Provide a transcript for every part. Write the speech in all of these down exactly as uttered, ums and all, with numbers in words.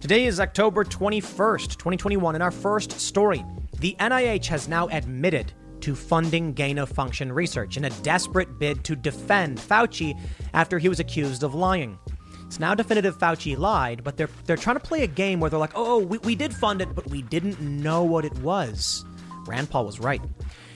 Today is October twenty-first, twenty twenty-one, and our first story. The N I H has now admitted to funding gain-of-function research in a desperate bid to defend Fauci after he was accused of lying. It's now definitive Fauci lied, but they're they're trying to play a game where they're like, oh, we, we did fund it, but we didn't know what it was. Rand Paul was right.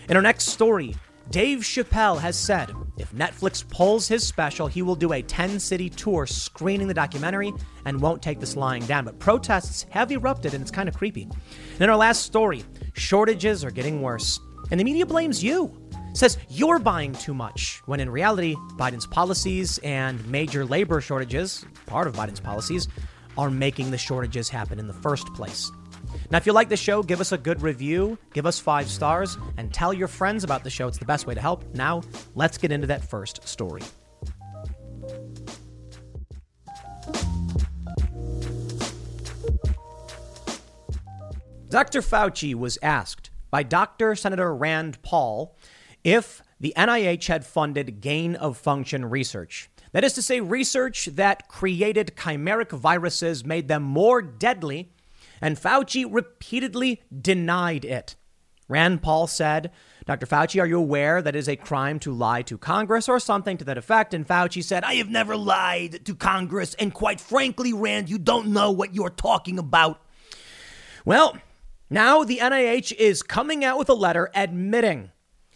In our next story, Dave Chappelle has said if Netflix pulls his special, he will do a ten-city tour screening the documentary and won't take this lying down. But protests have erupted, and it's kind of creepy. And in our last story, shortages are getting worse, and the media blames you. Says you're buying too much, when in reality, Biden's policies and major labor shortages, part of Biden's policies, are making the shortages happen in the first place. Now, if you like the show, give us a good review, give us five stars, and tell your friends about the show. It's the best way to help. Now, let's get into that first story. Doctor Fauci was asked by Doctor Senator Rand Paul if the N I H had funded gain-of-function research. That is to say, research that created chimeric viruses, made them more deadly, and Fauci repeatedly denied it. Rand Paul said, Doctor Fauci, are you aware that it is a crime to lie to Congress, or something to that effect? And Fauci said, I have never lied to Congress. And quite frankly, Rand, you don't know what you're talking about. Well, now the N I H is coming out with a letter admitting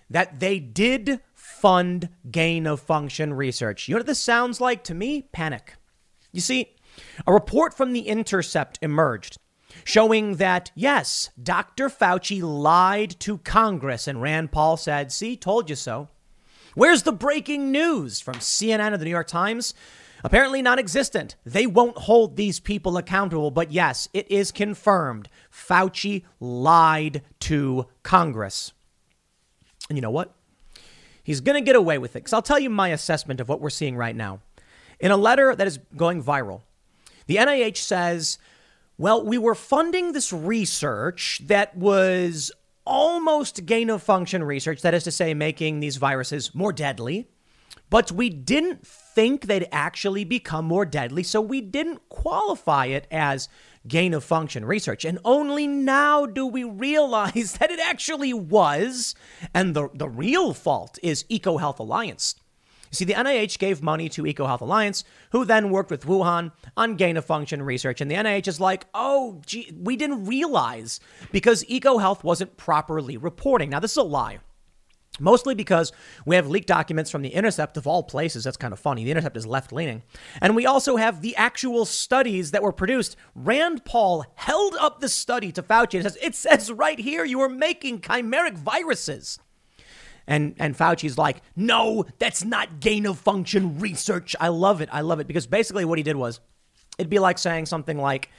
that they did fund gain-of-function research. You know what this sounds like to me? Panic. You see, a report from The Intercept emerged showing that, yes, Doctor Fauci lied to Congress. And Rand Paul said, see, told you so. Where's the breaking news from C N N or the New York Times? Apparently non-existent. They won't hold these people accountable. But yes, it is confirmed. Fauci lied to Congress. And you know what? He's going to get away with it, because I'll tell you my assessment of what we're seeing right now. In a letter that is going viral, the N I H says, well, we were funding this research that was almost gain-of-function research, that is to say, making these viruses more deadly, but we didn't think they'd actually become more deadly, so we didn't qualify it as gain-of-function research. And only now do we realize that it actually was, and the, the real fault is EcoHealth Alliance. See, the N I H gave money to EcoHealth Alliance, who then worked with Wuhan on gain-of-function research. And the N I H is like, oh, gee, we didn't realize because EcoHealth wasn't properly reporting. Now, this is a lie, mostly because we have leaked documents from The Intercept, of all places. That's kind of funny. The Intercept is left-leaning. And we also have the actual studies that were produced. Rand Paul held up the study to Fauci and says, it says right here you were making chimeric viruses. And and Fauci's like, no, that's not gain of function research. I love it. I love it. Because basically what he did was, it'd be like saying something like,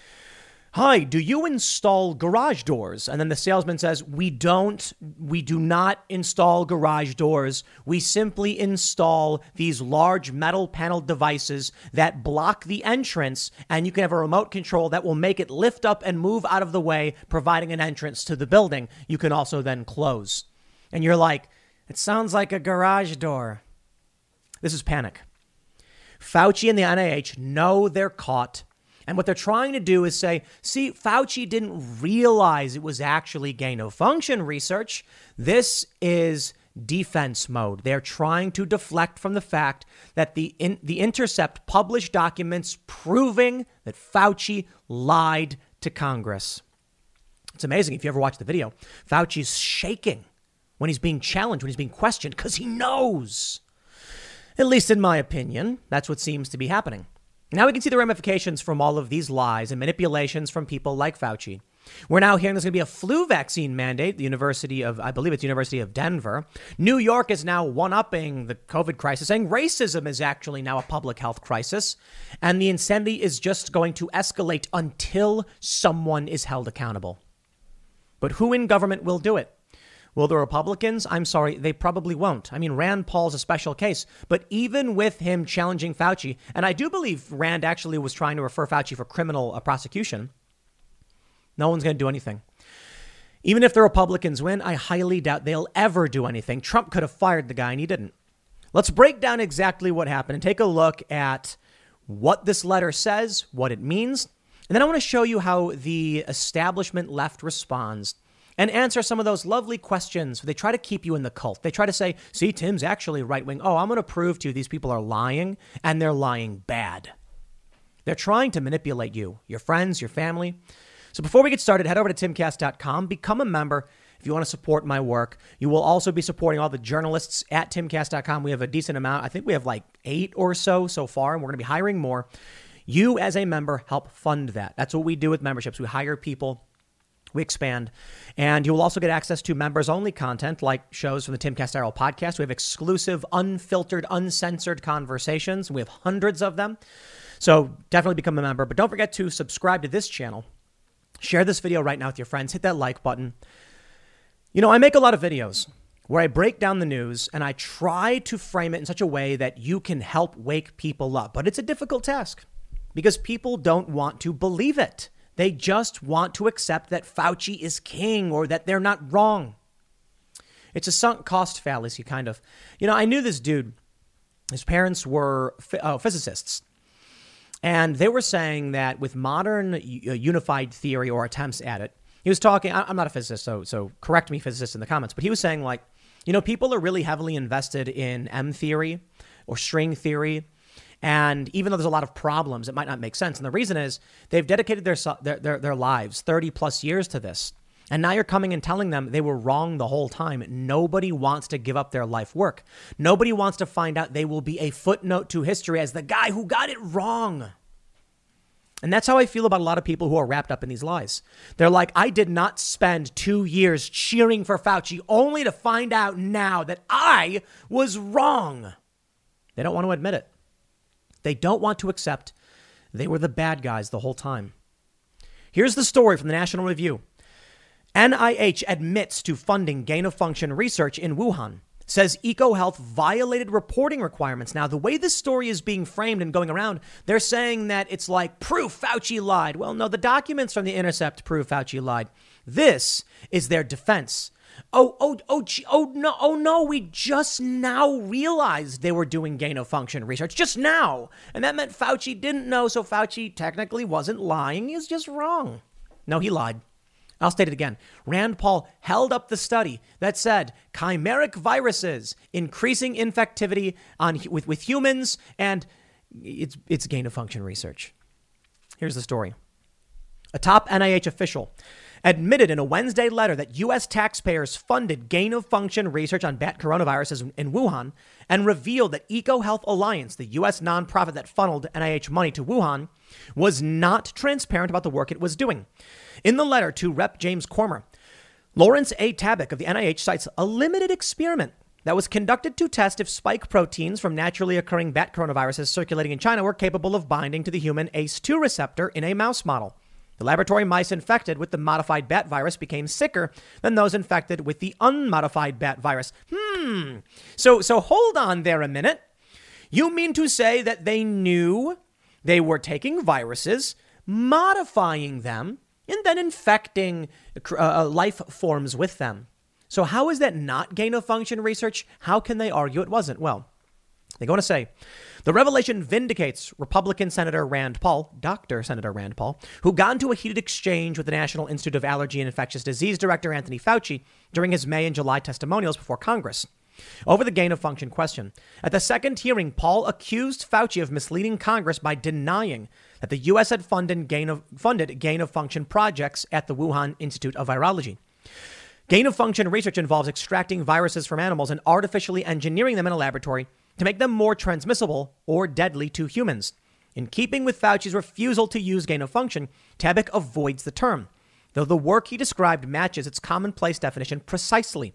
hi, do you install garage doors? And then the salesman says, we don't. We do not install garage doors. We simply install these large metal panel devices that block the entrance. And you can have a remote control that will make it lift up and move out of the way, providing an entrance to the building. You can also then close. And you're like, it sounds like a garage door. This is panic. Fauci and the N I H know they're caught. And what they're trying to do is say, see, Fauci didn't realize it was actually gain-of-function research. This is defense mode. They're trying to deflect from the fact that the in, the Intercept published documents proving that Fauci lied to Congress. It's amazing. If you ever watch the video, Fauci's shaking when he's being challenged, when he's being questioned, because he knows. At least in my opinion, that's what seems to be happening. Now we can see the ramifications from all of these lies and manipulations from people like Fauci. We're now hearing there's going to be a flu vaccine mandate. The University of, I believe it's University of Denver. New York is now one-upping the COVID crisis, saying racism is actually now a public health crisis. And the insanity is just going to escalate until someone is held accountable. But who in government will do it? Will the Republicans? I'm sorry, they probably won't. I mean, Rand Paul's a special case, but even with him challenging Fauci, and I do believe Rand actually was trying to refer Fauci for criminal uh, prosecution, no one's going to do anything. Even if the Republicans win, I highly doubt they'll ever do anything. Trump could have fired the guy and he didn't. Let's break down exactly what happened and take a look at what this letter says, what it means. And then I want to show you how the establishment left responds and answer some of those lovely questions. They try to keep you in the cult. They try to say, see, Tim's actually right wing. Oh, I'm going to prove to you these people are lying, and they're lying bad. They're trying to manipulate you, your friends, your family. So before we get started, head over to Tim Cast dot com, become a member if you want to support my work. You will also be supporting all the journalists at Tim Cast dot com. We have a decent amount. I think we have like eight or so so far, and we're going to be hiring more. You as a member help fund that. That's what we do with memberships. We hire people. We expand, and you will also get access to members only content like shows from the TimCast I R L podcast. We have exclusive, unfiltered, uncensored conversations. We have hundreds of them. So definitely become a member, but don't forget to subscribe to this channel. Share this video right now with your friends. Hit that like button. You know, I make a lot of videos where I break down the news and I try to frame it in such a way that you can help wake people up, but it's a difficult task because people don't want to believe it. They just want to accept that Fauci is king or that they're not wrong. It's a sunk cost fallacy, kind of. You know, I knew this dude. His parents were uh, physicists, and they were saying that with modern unified theory or attempts at it, he was talking. I'm not a physicist, so so correct me, physicists, in the comments. But he was saying, like, you know, people are really heavily invested in M theory or string theory. And even though there's a lot of problems, it might not make sense. And the reason is they've dedicated their their their lives thirty plus years to this. And now you're coming and telling them they were wrong the whole time. Nobody wants to give up their life work. Nobody wants to find out they will be a footnote to history as the guy who got it wrong. And that's how I feel about a lot of people who are wrapped up in these lies. They're like, I did not spend two years cheering for Fauci only to find out now that I was wrong. They don't want to admit it. They don't want to accept they were the bad guys the whole time. Here's the story from the National Review. N I H admits to funding gain-of-function research in Wuhan, says EcoHealth violated reporting requirements. Now, the way this story is being framed and going around, they're saying that it's like proof Fauci lied. Well, no, the documents from The Intercept prove Fauci lied. This is their defense. Oh, oh, oh, gee, oh, no, oh, no, we just now realized they were doing gain of function research just now. And that meant Fauci didn't know. So Fauci technically wasn't lying. He was just wrong. No, he lied. I'll state it again. Rand Paul held up the study that said chimeric viruses increasing infectivity on with, with humans. And it's it's gain of function research. Here's the story. A top N I H official admitted in a Wednesday letter that U S taxpayers funded gain-of-function research on bat coronaviruses in Wuhan and revealed that EcoHealth Alliance, the U S nonprofit that funneled N I H money to Wuhan, was not transparent about the work it was doing. In the letter to Representative James Cormer, Lawrence A. Tabak of the N I H cites a limited experiment that was conducted to test if spike proteins from naturally occurring bat coronaviruses circulating in China were capable of binding to the human A C E two receptor in a mouse model. The laboratory mice infected with the modified bat virus became sicker than those infected with the unmodified bat virus. Hmm. So so hold on there a minute. You mean to say that they knew they were taking viruses, modifying them, and then infecting uh, life forms with them. So how is that not gain of function research? How can they argue it wasn't? Well, they go on to say, the revelation vindicates Republican Senator Rand Paul, Doctor Senator Rand Paul, who got into a heated exchange with the National Institute of Allergy and Infectious Disease Director Anthony Fauci during his May and July testimonials before Congress. Over the gain-of-function question, at the second hearing, Paul accused Fauci of misleading Congress by denying that the U S had funded gain of, funded gain-of-function projects at the Wuhan Institute of Virology. Gain-of-function research involves extracting viruses from animals and artificially engineering them in a laboratory to make them more transmissible or deadly to humans. In keeping with Fauci's refusal to use gain-of-function, Tabak avoids the term, though the work he described matches its commonplace definition precisely.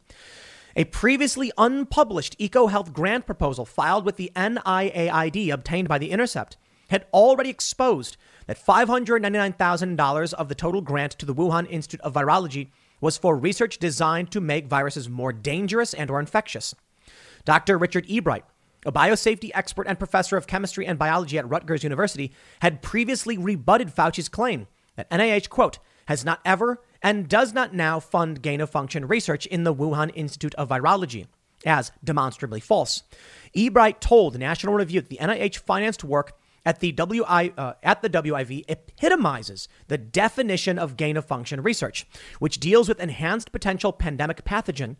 A previously unpublished EcoHealth grant proposal filed with the N I H obtained by The Intercept had already exposed that five hundred ninety-nine thousand dollars of the total grant to the Wuhan Institute of Virology was for research designed to make viruses more dangerous and or infectious. Doctor Richard Ebright, a biosafety expert and professor of chemistry and biology at Rutgers University, had previously rebutted Fauci's claim that N I H, quote, has not ever and does not now fund gain-of-function research in the Wuhan Institute of Virology, as demonstrably false. Ebright told National Review that the N I H-financed work at the, W I, uh, at the W I V epitomizes the definition of gain-of-function research, which deals with enhanced potential pandemic pathogen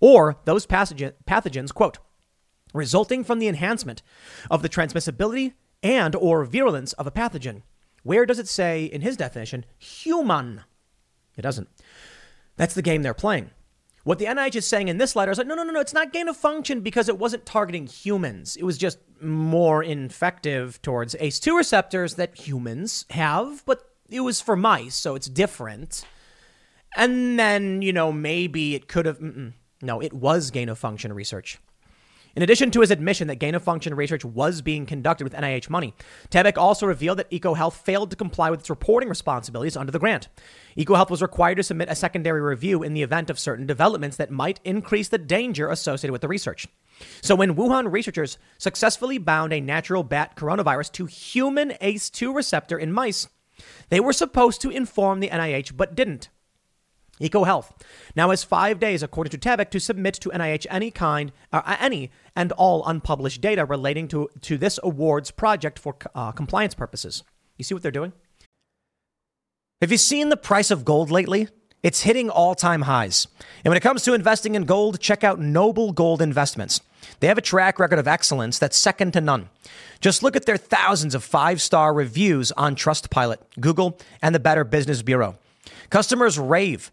or those pathogen, pathogens, quote, resulting from the enhancement of the transmissibility and or virulence of a pathogen. Where does it say, in his definition, human? It doesn't. That's the game they're playing. What the N I H is saying in this letter is like, no, no, no, no, it's not gain of function because it wasn't targeting humans. It was just more infective towards A C E two receptors that humans have, but it was for mice, so it's different. And then, you know, maybe it could have, no, it was gain of function research. In addition to his admission that gain-of-function research was being conducted with N I H money, Tabak also revealed that EcoHealth failed to comply with its reporting responsibilities under the grant. EcoHealth was required to submit a secondary review in the event of certain developments that might increase the danger associated with the research. So when Wuhan researchers successfully bound a natural bat coronavirus to human A C E two receptor in mice, they were supposed to inform the N I H but didn't. EcoHealth now has five days, according to Tabak, to submit to N I H any kind, uh, any and all unpublished data relating to, to this awards project for uh, compliance purposes. You see what they're doing? Have you seen the price of gold lately? It's hitting all-time highs. And when it comes to investing in gold, check out Noble Gold Investments. They have a track record of excellence that's second to none. Just look at their thousands of five-star reviews on Trustpilot, Google, and the Better Business Bureau. Customers rave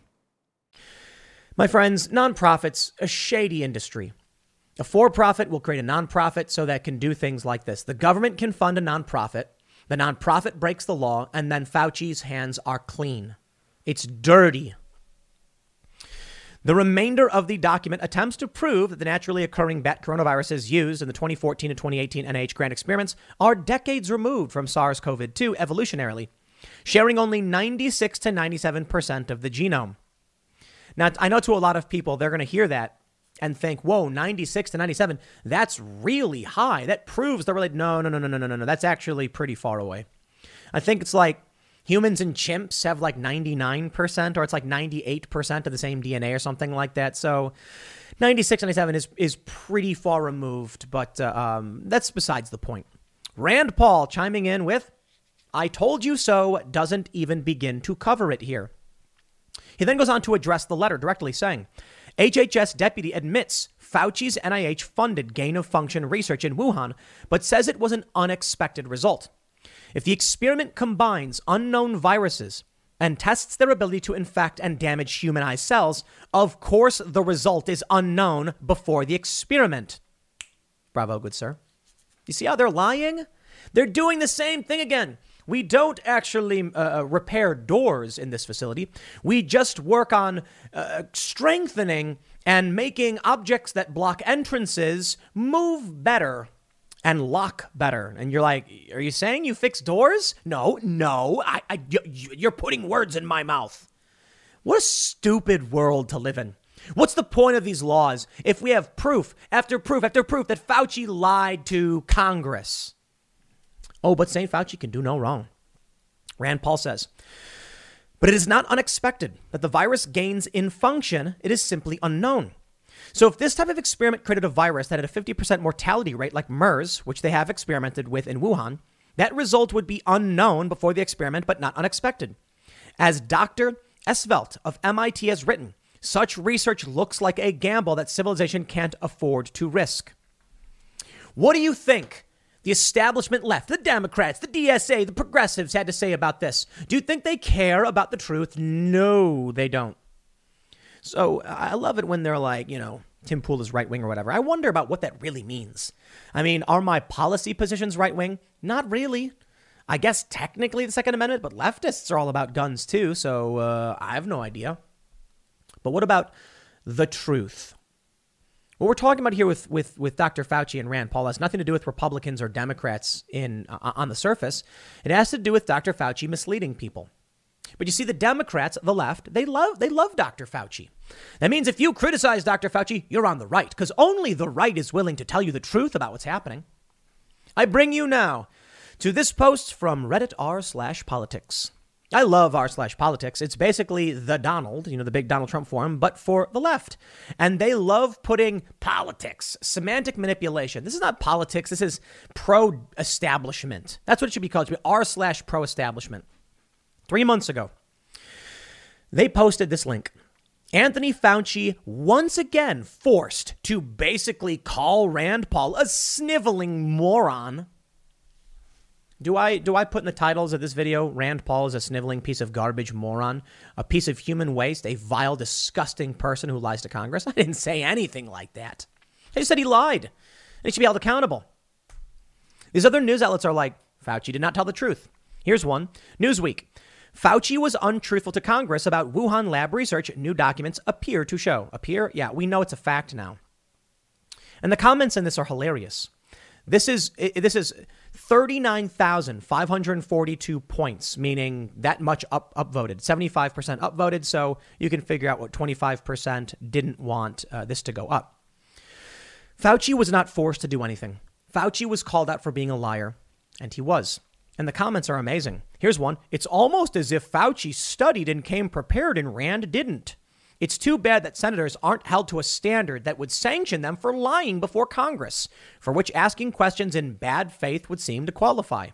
My friends, nonprofits, a shady industry. A for-profit will create a nonprofit so that can do things like this. The government can fund a nonprofit. The nonprofit breaks the law, and then Fauci's hands are clean. It's dirty. The remainder of the document attempts to prove that the naturally occurring bat coronaviruses used in the twenty fourteen and twenty eighteen N I H grant experiments are decades removed from SARS-C o V two evolutionarily, sharing only ninety-six to ninety-seven percent of the genome. Now, I know to a lot of people, they're going to hear that and think, whoa, ninety-six to ninety-seven, that's really high. That proves they're really, no, no, no, no, no, no, no. That's actually pretty far away. I think it's like humans and chimps have like ninety-nine percent or it's like ninety-eight percent of the same D N A or something like that. So ninety-six, ninety-seven is, is pretty far removed, but uh, um, that's besides the point. Rand Paul chiming in with, I told you so doesn't even begin to cover it here. He then goes on to address the letter directly, saying, H H S deputy admits Fauci's N I H-funded gain-of-function research in Wuhan, but says it was an unexpected result. If the experiment combines unknown viruses and tests their ability to infect and damage humanized cells, of course the result is unknown before the experiment. Bravo, good sir. You see how they're lying? They're doing the same thing again. We don't actually uh, repair doors in this facility. We just work on uh, strengthening and making objects that block entrances move better and lock better. And you're like, are you saying you fix doors? No, no, I, I, you're putting words in my mouth. What a stupid world to live in. What's the point of these laws if we have proof after proof after proof that Fauci lied to Congress? Oh, but Saint Fauci can do no wrong, Rand Paul says. But it is not unexpected that the virus gains in function. It is simply unknown. So if this type of experiment created a virus that had a fifty percent mortality rate like MERS, which they have experimented with in Wuhan, that result would be unknown before the experiment, but not unexpected. As Doctor Esvelt of M I T has written, such research looks like a gamble that civilization can't afford to risk. What do you think the establishment left, the Democrats, the D S A, the progressives had to say about this? Do you think they care about the truth? No, they don't. So I love it when they're like, you know, Tim Pool is right wing or whatever. I wonder about what that really means. I mean, are my policy positions right wing? Not really. I guess technically the Second Amendment, but leftists are all about guns too. So uh, I have no idea. But what about the truth? What we're talking about here with, with, with Doctor Fauci and Rand Paul has nothing to do with Republicans or Democrats in uh, on the surface. It has to do with Doctor Fauci misleading people. But you see, the Democrats, the left, they love they love Doctor Fauci. That means if you criticize Doctor Fauci, you're on the right, because only the right is willing to tell you the truth about what's happening. I bring you now to this post from Reddit r slash politics. I love r slash politics. It's basically the Donald, you know, the big Donald Trump forum, but for the left. And they love putting politics, semantic manipulation. This is not politics. This is pro-establishment. That's what it should be called. It should be r slash pro-establishment. Three months ago, they posted this link. Anthony Fauci once again forced to basically call Rand Paul a sniveling moron. Do I do I put in the titles of this video, Rand Paul is a sniveling piece of garbage moron, a piece of human waste, a vile, disgusting person who lies to Congress? I didn't say anything like that. I just said he lied. And he should be held accountable. These other news outlets are like, Fauci did not tell the truth. Here's one. Newsweek. Fauci was untruthful to Congress about Wuhan lab research. New documents appear to show. Appear? Yeah, we know it's a fact now. And the comments in this are hilarious. This is this is thirty-nine thousand five hundred forty-two points, meaning that much up upvoted, seventy-five percent upvoted. So you can figure out what twenty-five percent didn't want uh, this to go up. Fauci was not forced to do anything. Fauci was called out for being a liar, and he was. And the comments are amazing. Here's one. It's almost as if Fauci studied and came prepared and Rand didn't. It's too bad that senators aren't held to a standard that would sanction them for lying before Congress, for which asking questions in bad faith would seem to qualify.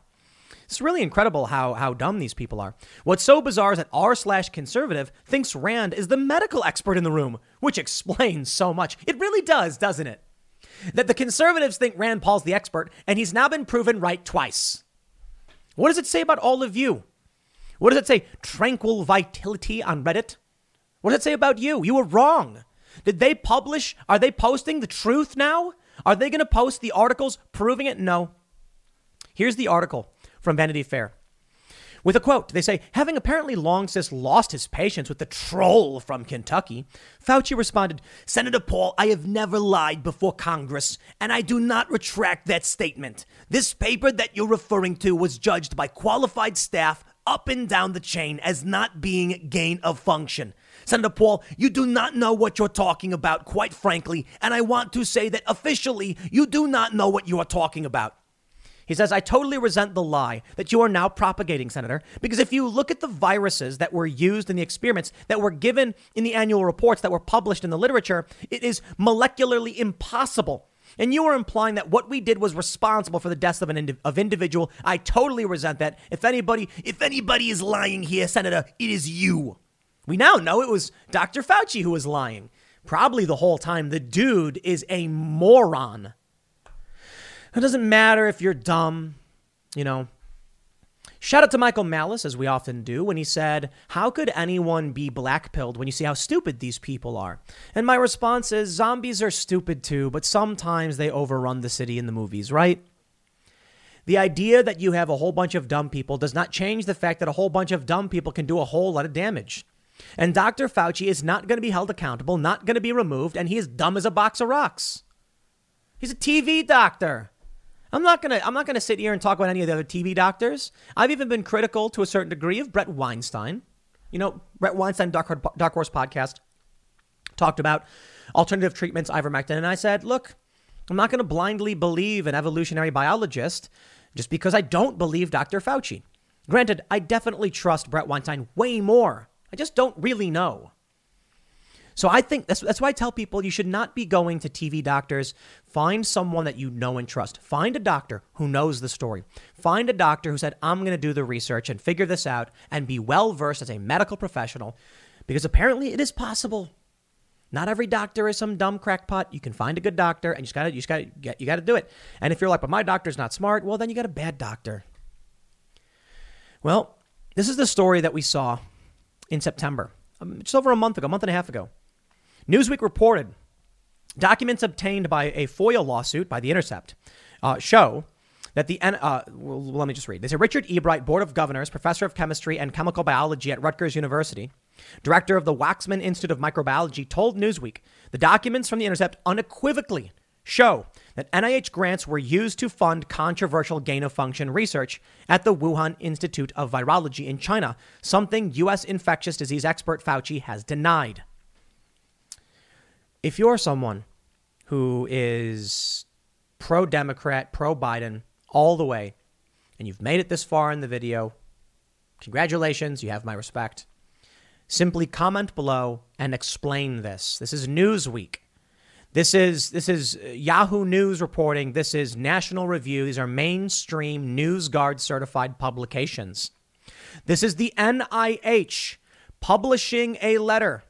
It's really incredible how how dumb these people are. What's so bizarre is that r slash conservative thinks Rand is the medical expert in the room, which explains so much. It really does, doesn't it? That the conservatives think Rand Paul's the expert, and he's now been proven right twice. What does it say about all of you? What does it say? Tranquil vitality on Reddit? What does it say about you? You were wrong. Did they publish? Are they posting the truth now? Are they going to post the articles proving it? No. Here's the article from Vanity Fair with a quote. They say, having apparently long since lost his patience with the troll from Kentucky, Fauci responded, Senator Paul, I have never lied before Congress, and I do not retract that statement. This paper that you're referring to was judged by qualified staff up and down the chain as not being gain of function. Senator Paul, you do not know what you're talking about, quite frankly, and I want to say that officially you do not know what you are talking about. He says, I totally resent the lie that you are now propagating, Senator, because if you look at the viruses that were used in the experiments that were given in the annual reports that were published in the literature, it is molecularly impossible. And you are implying that what we did was responsible for the deaths of an indi- of individual. I totally resent that. If anybody, if anybody is lying here, Senator, it is you. We now know it was Doctor Fauci who was lying. Probably the whole time. The dude is a moron. It doesn't matter if you're dumb, you know. Shout out to Michael Malice, as we often do, when he said, how could anyone be blackpilled when you see how stupid these people are? And my response is, zombies are stupid too, but sometimes they overrun the city in the movies, right? The idea that you have a whole bunch of dumb people does not change the fact that a whole bunch of dumb people can do a whole lot of damage. And Doctor Fauci is not going to be held accountable, not going to be removed, and he is dumb as a box of rocks. He's a T V doctor. I'm not going to I'm not going to sit here and talk about any of the other T V doctors. I've even been critical to a certain degree of Brett Weinstein. You know, Brett Weinstein, Dark, Dark Horse podcast, talked about alternative treatments, ivermectin. And I said, look, I'm not going to blindly believe an evolutionary biologist just because I don't believe Doctor Fauci. Granted, I definitely trust Brett Weinstein way more. I just don't really know. So I think that's, that's why I tell people you should not be going to T V doctors. Find someone that you know and trust. Find a doctor who knows the story. Find a doctor who said, I'm going to do the research and figure this out and be well-versed as a medical professional, because apparently it is possible. Not every doctor is some dumb crackpot. You can find a good doctor, and you just got to, you just got to get, you got to do it. And if you're like, but my doctor's not smart, well, then you got a bad doctor. Well, this is the story that we saw in September, just over a month ago, a month and a half ago. Newsweek reported documents obtained by a FOIA lawsuit by The Intercept uh, show that the, uh, well, let me just read. They say Richard Ebright, Board of Governors, Professor of Chemistry and Chemical Biology at Rutgers University, Director of the Waxman Institute of Microbiology, told Newsweek the documents from The Intercept unequivocally show that N I H grants were used to fund controversial gain-of-function research at the Wuhan Institute of Virology in China, something U S infectious disease expert Fauci has denied. If you're someone who is pro-Democrat, pro-Biden all the way, and you've made it this far in the video, congratulations, you have my respect. Simply comment below and explain this. This is Newsweek. This is this is Yahoo News reporting. This is National Review. These are mainstream NewsGuard certified publications. This is the N I H publishing a letter.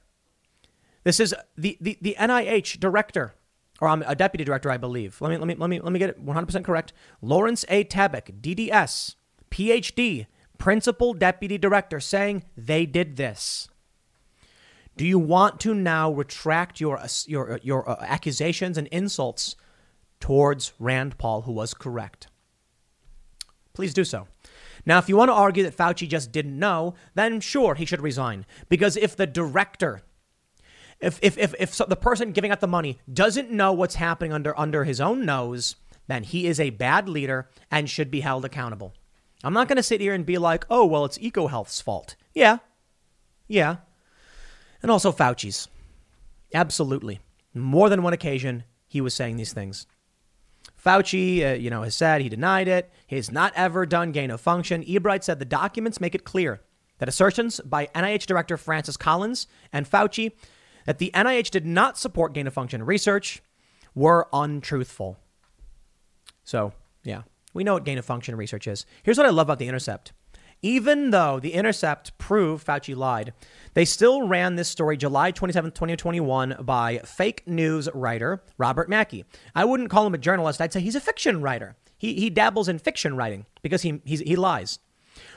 This is the, the, the N I H director, or I'm a deputy director, I believe. Let me let me let me let me get it one hundred percent correct. Lawrence A. Tabak, D D S, P H D, principal deputy director, saying they did this. Do you want to now retract your your your accusations and insults towards Rand Paul, who was correct? Please do so. Now, if you want to argue that Fauci just didn't know, then sure, he should resign, because if the director If if if if so, the person giving out the money doesn't know what's happening under under his own nose, then he is a bad leader and should be held accountable. I'm not going to sit here and be like, oh, well, it's EcoHealth's fault. Yeah. Yeah. And also Fauci's. Absolutely. More than one occasion, he was saying these things. Fauci, uh, you know, has said he denied it. He has not ever done gain of function. Ebright said the documents make it clear that assertions by N I H Director Francis Collins and Fauci that the N I H did not support gain-of-function research were untruthful. So, yeah, we know what gain-of-function research is. Here's what I love about The Intercept. Even though The Intercept proved Fauci lied, they still ran this story July twenty-seventh, twenty twenty-one by fake news writer Robert Mackey. I wouldn't call him a journalist. I'd say he's a fiction writer. He he dabbles in fiction writing because he he's, he lies.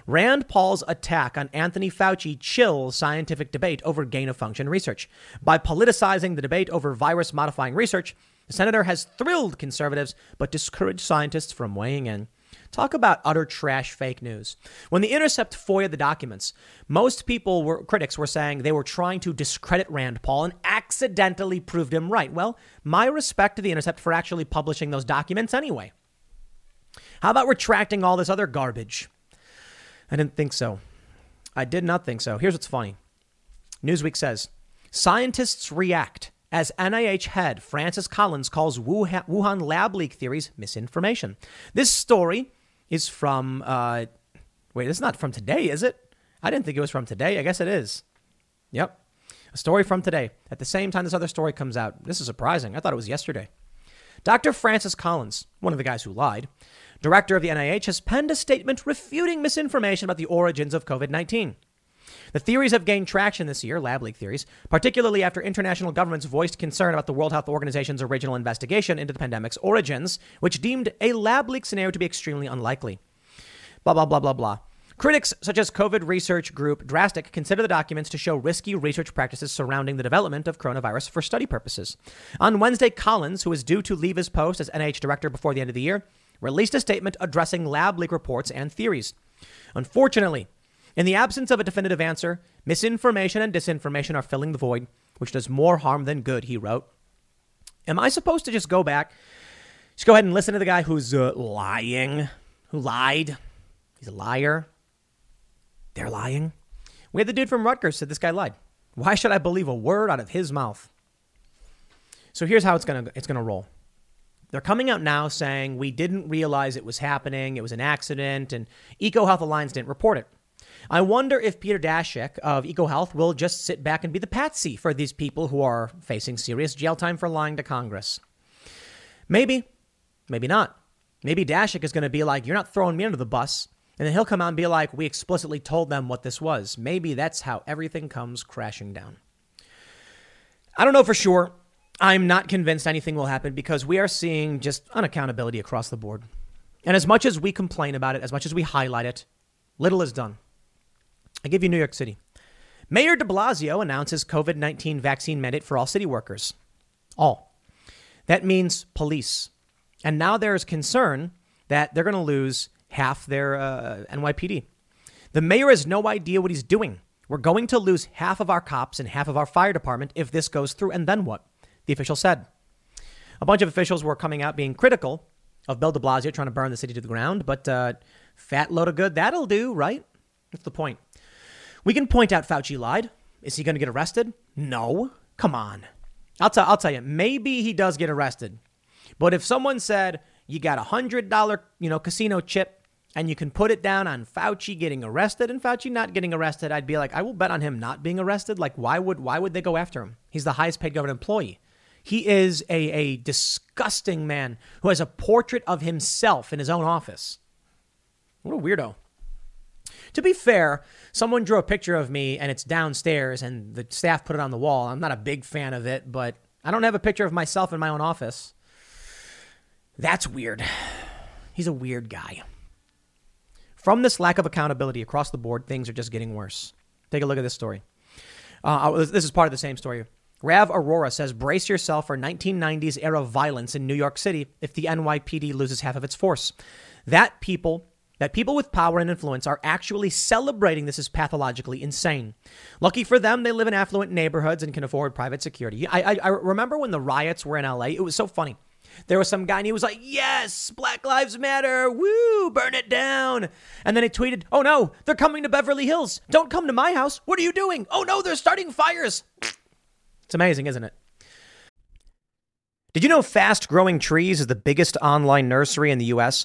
Rand Paul's attack on Anthony Fauci chills scientific debate over gain-of-function research. By politicizing the debate over virus-modifying research, the senator has thrilled conservatives but discouraged scientists from weighing in. Talk about utter trash fake news. When The Intercept FOIA'd the documents, most people were critics were saying they were trying to discredit Rand Paul and accidentally proved him right. Well, my respect to The Intercept for actually publishing those documents anyway. How about retracting all this other garbage? I didn't think so. I did not think so. Here's what's funny. Newsweek says, scientists react as N I H head Francis Collins calls Wuhan, Wuhan lab leak theories misinformation. This story is from, uh, wait, it's not from today, is it? I didn't think it was from today. I guess it is. Yep. A story from today. At the same time this other story comes out. This is surprising. I thought it was yesterday. Doctor Francis Collins, one of the guys who lied, director of the N I H, has penned a statement refuting misinformation about the origins of COVID nineteen. The theories have gained traction this year, lab leak theories, particularly after international governments voiced concern about the World Health Organization's original investigation into the pandemic's origins, which deemed a lab leak scenario to be extremely unlikely. Blah, blah, blah, blah, blah. Critics such as COVID research group Drastic consider the documents to show risky research practices surrounding the development of coronavirus for study purposes. On Wednesday, Collins, who is due to leave his post as N I H director before the end of the year, released a statement addressing lab leak reports and theories. Unfortunately, in the absence of a definitive answer, misinformation and disinformation are filling the void, which does more harm than good, he wrote. Am I supposed to just go back, just go ahead and listen to the guy who's uh, lying, who lied? He's a liar. They're lying. We had the dude from Rutgers said this guy lied. Why should I believe a word out of his mouth? So here's how it's going to it's going to roll. They're coming out now saying we didn't realize it was happening. It was an accident and EcoHealth Alliance didn't report it. I wonder if Peter Daszak of EcoHealth will just sit back and be the patsy for these people who are facing serious jail time for lying to Congress. Maybe, maybe not. Maybe Daszak is going to be like, you're not throwing me under the bus. And then he'll come out and be like, we explicitly told them what this was. Maybe that's how everything comes crashing down. I don't know for sure. I'm not convinced anything will happen because we are seeing just unaccountability across the board. And as much as we complain about it, as much as we highlight it, little is done. I give you New York City. Mayor de Blasio announces covid nineteen vaccine mandate for all city workers. All. That means police. And now there is concern that they're going to lose half their uh, N Y P D. The mayor has no idea what he's doing. We're going to lose half of our cops and half of our fire department if this goes through. And then what? The official said. A bunch of officials were coming out being critical of Bill de Blasio trying to burn the city to the ground. But uh, fat load of good, that'll do, right? That's the point. We can point out Fauci lied. Is he going to get arrested? No. Come on. I'll, t- I'll tell you, maybe he does get arrested. But if someone said you got a one hundred dollars you know, casino chip and you can put it down on Fauci getting arrested and Fauci not getting arrested, I'd be like, I will bet on him not being arrested. Like, why would why would they go after him? He's the highest paid government employee. He is a, a disgusting man who has a portrait of himself in his own office. What a weirdo. To be fair, someone drew a picture of me and it's downstairs and the staff put it on the wall. I'm not a big fan of it, but I don't have a picture of myself in my own office. That's weird. He's a weird guy. From this lack of accountability across the board, things are just getting worse. Take a look at this story. Uh, this is part of the same story. Rav Aurora says, brace yourself for nineteen nineties era violence in New York City if the N Y P D loses half of its force. That people... That people with power and influence are actually celebrating this is pathologically insane. Lucky for them, they live in affluent neighborhoods and can afford private security. I, I, I remember when the riots were in L A, it was so funny. There was some guy and he was like, yes, Black Lives Matter. Woo, burn it down. And then he tweeted, oh, no, they're coming to Beverly Hills. Don't come to my house. What are you doing? Oh, no, they're starting fires. It's amazing, isn't it? Did you know Fast Growing Trees is the biggest online nursery in the U S?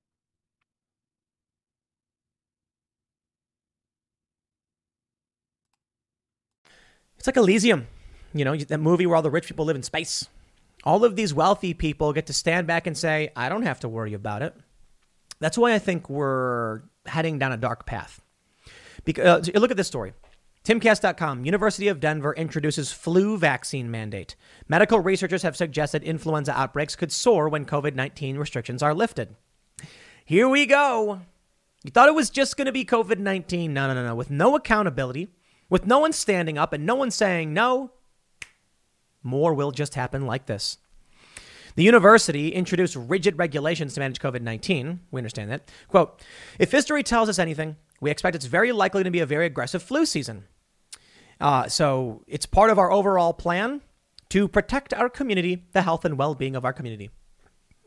It's like Elysium, you know, that movie where all the rich people live in space. All of these wealthy people get to stand back and say, I don't have to worry about it. That's why I think we're heading down a dark path. Because uh, look at this story. Tim Cast dot com, University of Denver introduces flu vaccine mandate. Medical researchers have suggested influenza outbreaks could soar when covid nineteen restrictions are lifted. Here we go. You thought it was just going to be covid nineteen. No, no, no, no. With no accountability. With no one standing up and no one saying no, more will just happen like this. The university introduced rigid regulations to manage covid nineteen. We understand that. Quote, if history tells us anything, we expect it's very likely to be a very aggressive flu season. Uh, so it's part of our overall plan to protect our community, the health and well-being of our community.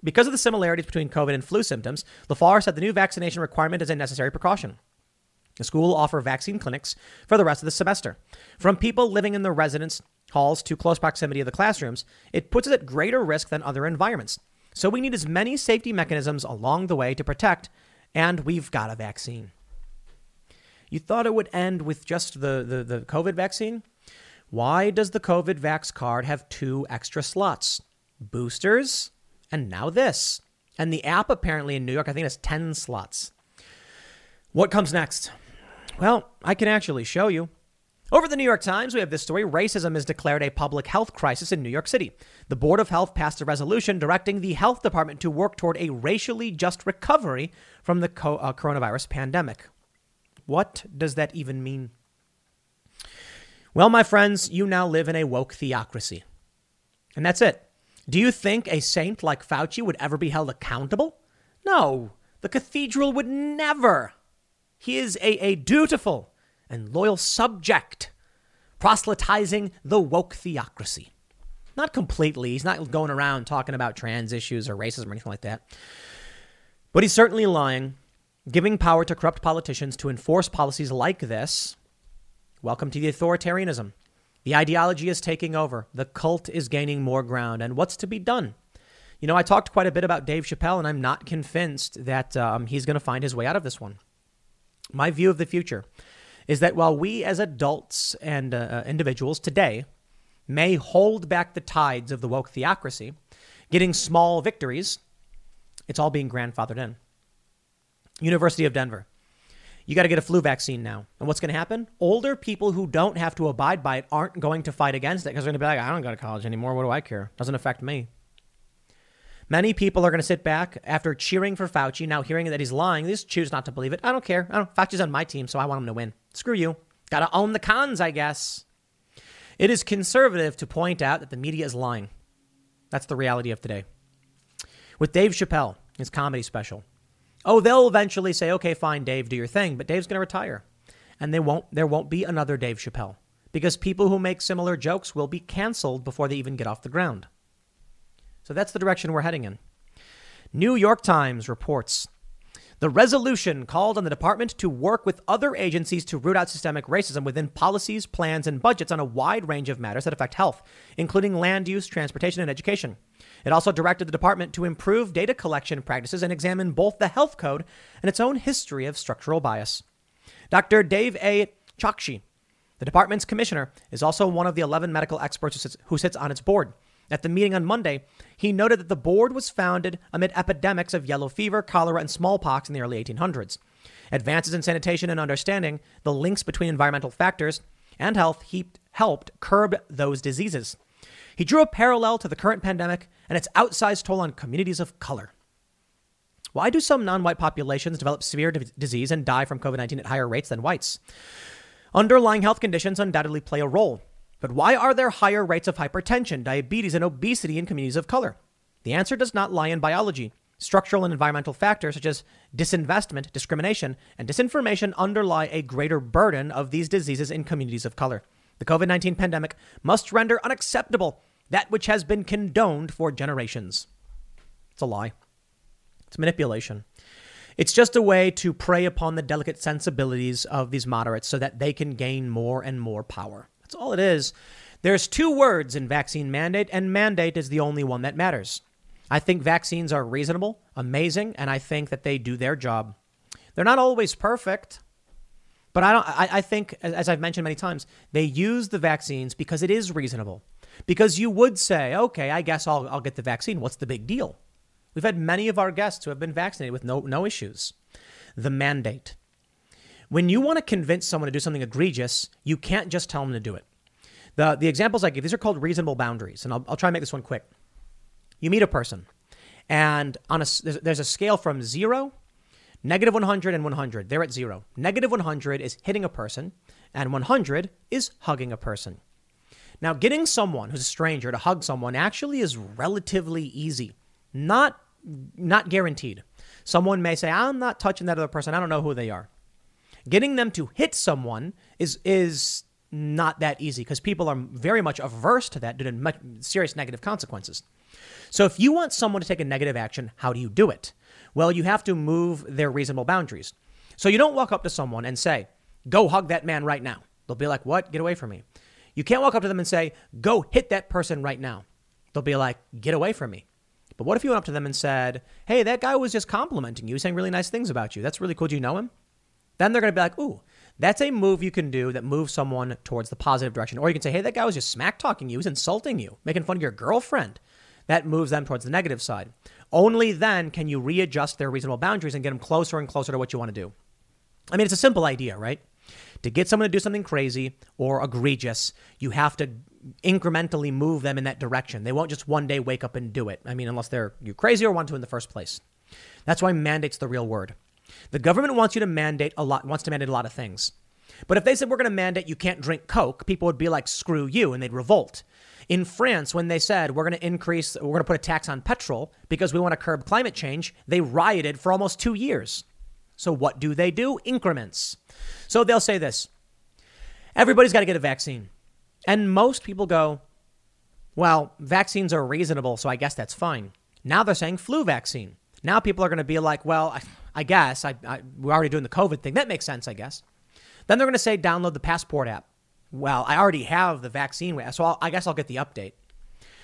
Because of the similarities between COVID and flu symptoms, Lafar said the new vaccination requirement is a necessary precaution. The school will offer vaccine clinics for the rest of the semester. From people living in the residence halls to close proximity of the classrooms, it puts us at greater risk than other environments. So we need as many safety mechanisms along the way to protect, and we've got a vaccine. You thought it would end with just the, the, the COVID vaccine? Why does the COVID vax card have two extra slots? Boosters, and now this. And the app apparently in New York, I think it has ten slots. What comes next? Well, I can actually show you. Over the New York Times, we have this story. Racism is declared a public health crisis in New York City. The Board of Health passed a resolution directing the health department to work toward a racially just recovery from the co- uh, coronavirus pandemic. What does that even mean? Well, my friends, you now live in a woke theocracy. And that's it. Do you think a saint like Fauci would ever be held accountable? No, the cathedral would never. He is a, a dutiful and loyal subject, proselytizing the woke theocracy. Not completely. He's not going around talking about trans issues or racism or anything like that. But he's certainly lying, giving power to corrupt politicians to enforce policies like this. Welcome to the authoritarianism. The ideology is taking over. The cult is gaining more ground. And what's to be done? You know, I talked quite a bit about Dave Chappelle, and I'm not convinced that um, he's going to find his way out of this one. My view of the future is that while we as adults and uh, individuals today may hold back the tides of the woke theocracy, getting small victories, it's all being grandfathered in. University of Denver. You got to get a flu vaccine now. And what's going to happen? Older people who don't have to abide by it aren't going to fight against it because they're going to be like, I don't go to college anymore. What do I care? Doesn't affect me. Many people are going to sit back after cheering for Fauci, now hearing that he's lying. They just choose not to believe it. I don't care. I don't. Fauci's on my team, so I want him to win. Screw you. Got to own the cons, I guess. It is conservative to point out that the media is lying. That's the reality of today. With Dave Chappelle, his comedy special. Oh, they'll eventually say, okay, fine, Dave, do your thing. But Dave's going to retire. And they won't. There won't be another Dave Chappelle because people who make similar jokes will be canceled before they even get off the ground. So that's the direction we're heading in. New York Times reports the resolution called on the department to work with other agencies to root out systemic racism within policies, plans, and budgets on a wide range of matters that affect health, including land use, transportation, and education. It also directed the department to improve data collection practices and examine both the health code and its own history of structural bias. Doctor Dave A. Chokshi, the department's commissioner, is also one of the eleven medical experts who sits, who sits on its board. At the meeting on Monday, he noted that the board was founded amid epidemics of yellow fever, cholera, and smallpox in the early eighteen hundreds. Advances in sanitation and understanding the links between environmental factors and health heaped, helped curb those diseases. He drew a parallel to the current pandemic and its outsized toll on communities of color. Why do some non-white populations develop severe d- disease and die from COVID nineteen at higher rates than whites? Underlying health conditions undoubtedly play a role. But why are there higher rates of hypertension, diabetes, and obesity in communities of color? The answer does not lie in biology. Structural and environmental factors such as disinvestment, discrimination, and disinformation underlie a greater burden of these diseases in communities of color. The COVID nineteen pandemic must render unacceptable that which has been condoned for generations. It's a lie. It's manipulation. It's just a way to prey upon the delicate sensibilities of these moderates so that they can gain more and more power. That's all it is. There's two words in vaccine mandate, and mandate is the only one that matters. I think vaccines are reasonable, amazing, and I think that they do their job. They're not always perfect. But I don't. I, I think, as I've mentioned many times, they use the vaccines because it is reasonable, because you would say, OK, I guess I'll, I'll get the vaccine. What's the big deal? We've had many of our guests who have been vaccinated with no, no issues. The mandate. When you want to convince someone to do something egregious, you can't just tell them to do it. The, the examples I give, these are called reasonable boundaries. And I'll, I'll try and make this one quick. You meet a person and on a, there's, there's a scale from zero Negative one hundred and one hundred, they're at zero. Negative one hundred is hitting a person, and one hundred is hugging a person. Now, getting someone who's a stranger to hug someone actually is relatively easy, not not guaranteed. Someone may say, I'm not touching that other person. I don't know who they are. Getting them to hit someone is is not that easy because people are very much averse to that due to much serious negative consequences. So if you want someone to take a negative action, how do you do it? Well, you have to move their reasonable boundaries. So you don't walk up to someone and say, go hug that man right now. They'll be like, what? Get away from me. You can't walk up to them and say, go hit that person right now. They'll be like, get away from me. But what if you went up to them and said, hey, that guy was just complimenting you, saying really nice things about you. That's really cool. Do you know him? Then they're going to be like, ooh, that's a move you can do that moves someone towards the positive direction. Or you can say, hey, that guy was just smack talking you. He was insulting you, making fun of your girlfriend. That moves them towards the negative side. Only then can you readjust their reasonable boundaries and get them closer and closer to what you want to do. I mean, it's a simple idea, right? To get someone to do something crazy or egregious, you have to incrementally move them in that direction. They won't just one day wake up and do it. I mean, unless they're you crazy or want to in the first place. That's why mandate's the real word. The government wants you to mandate a lot, wants to mandate a lot of things. But if they said, we're going to mandate you can't drink Coke, people would be like, screw you, and they'd revolt. In France, when they said, we're going to increase, we're going to put a tax on petrol because we want to curb climate change, they rioted for almost two years. So what do they do? Increments. So they'll say this, everybody's got to get a vaccine. And most people go, well, vaccines are reasonable, so I guess that's fine. Now they're saying flu vaccine. Now people are going to be like, well, I, I guess I, I, we're already doing the COVID thing. That makes sense, I guess. Then they're going to say, download the Passport app. Well, I already have the vaccine, so I'll, I guess I'll get the update.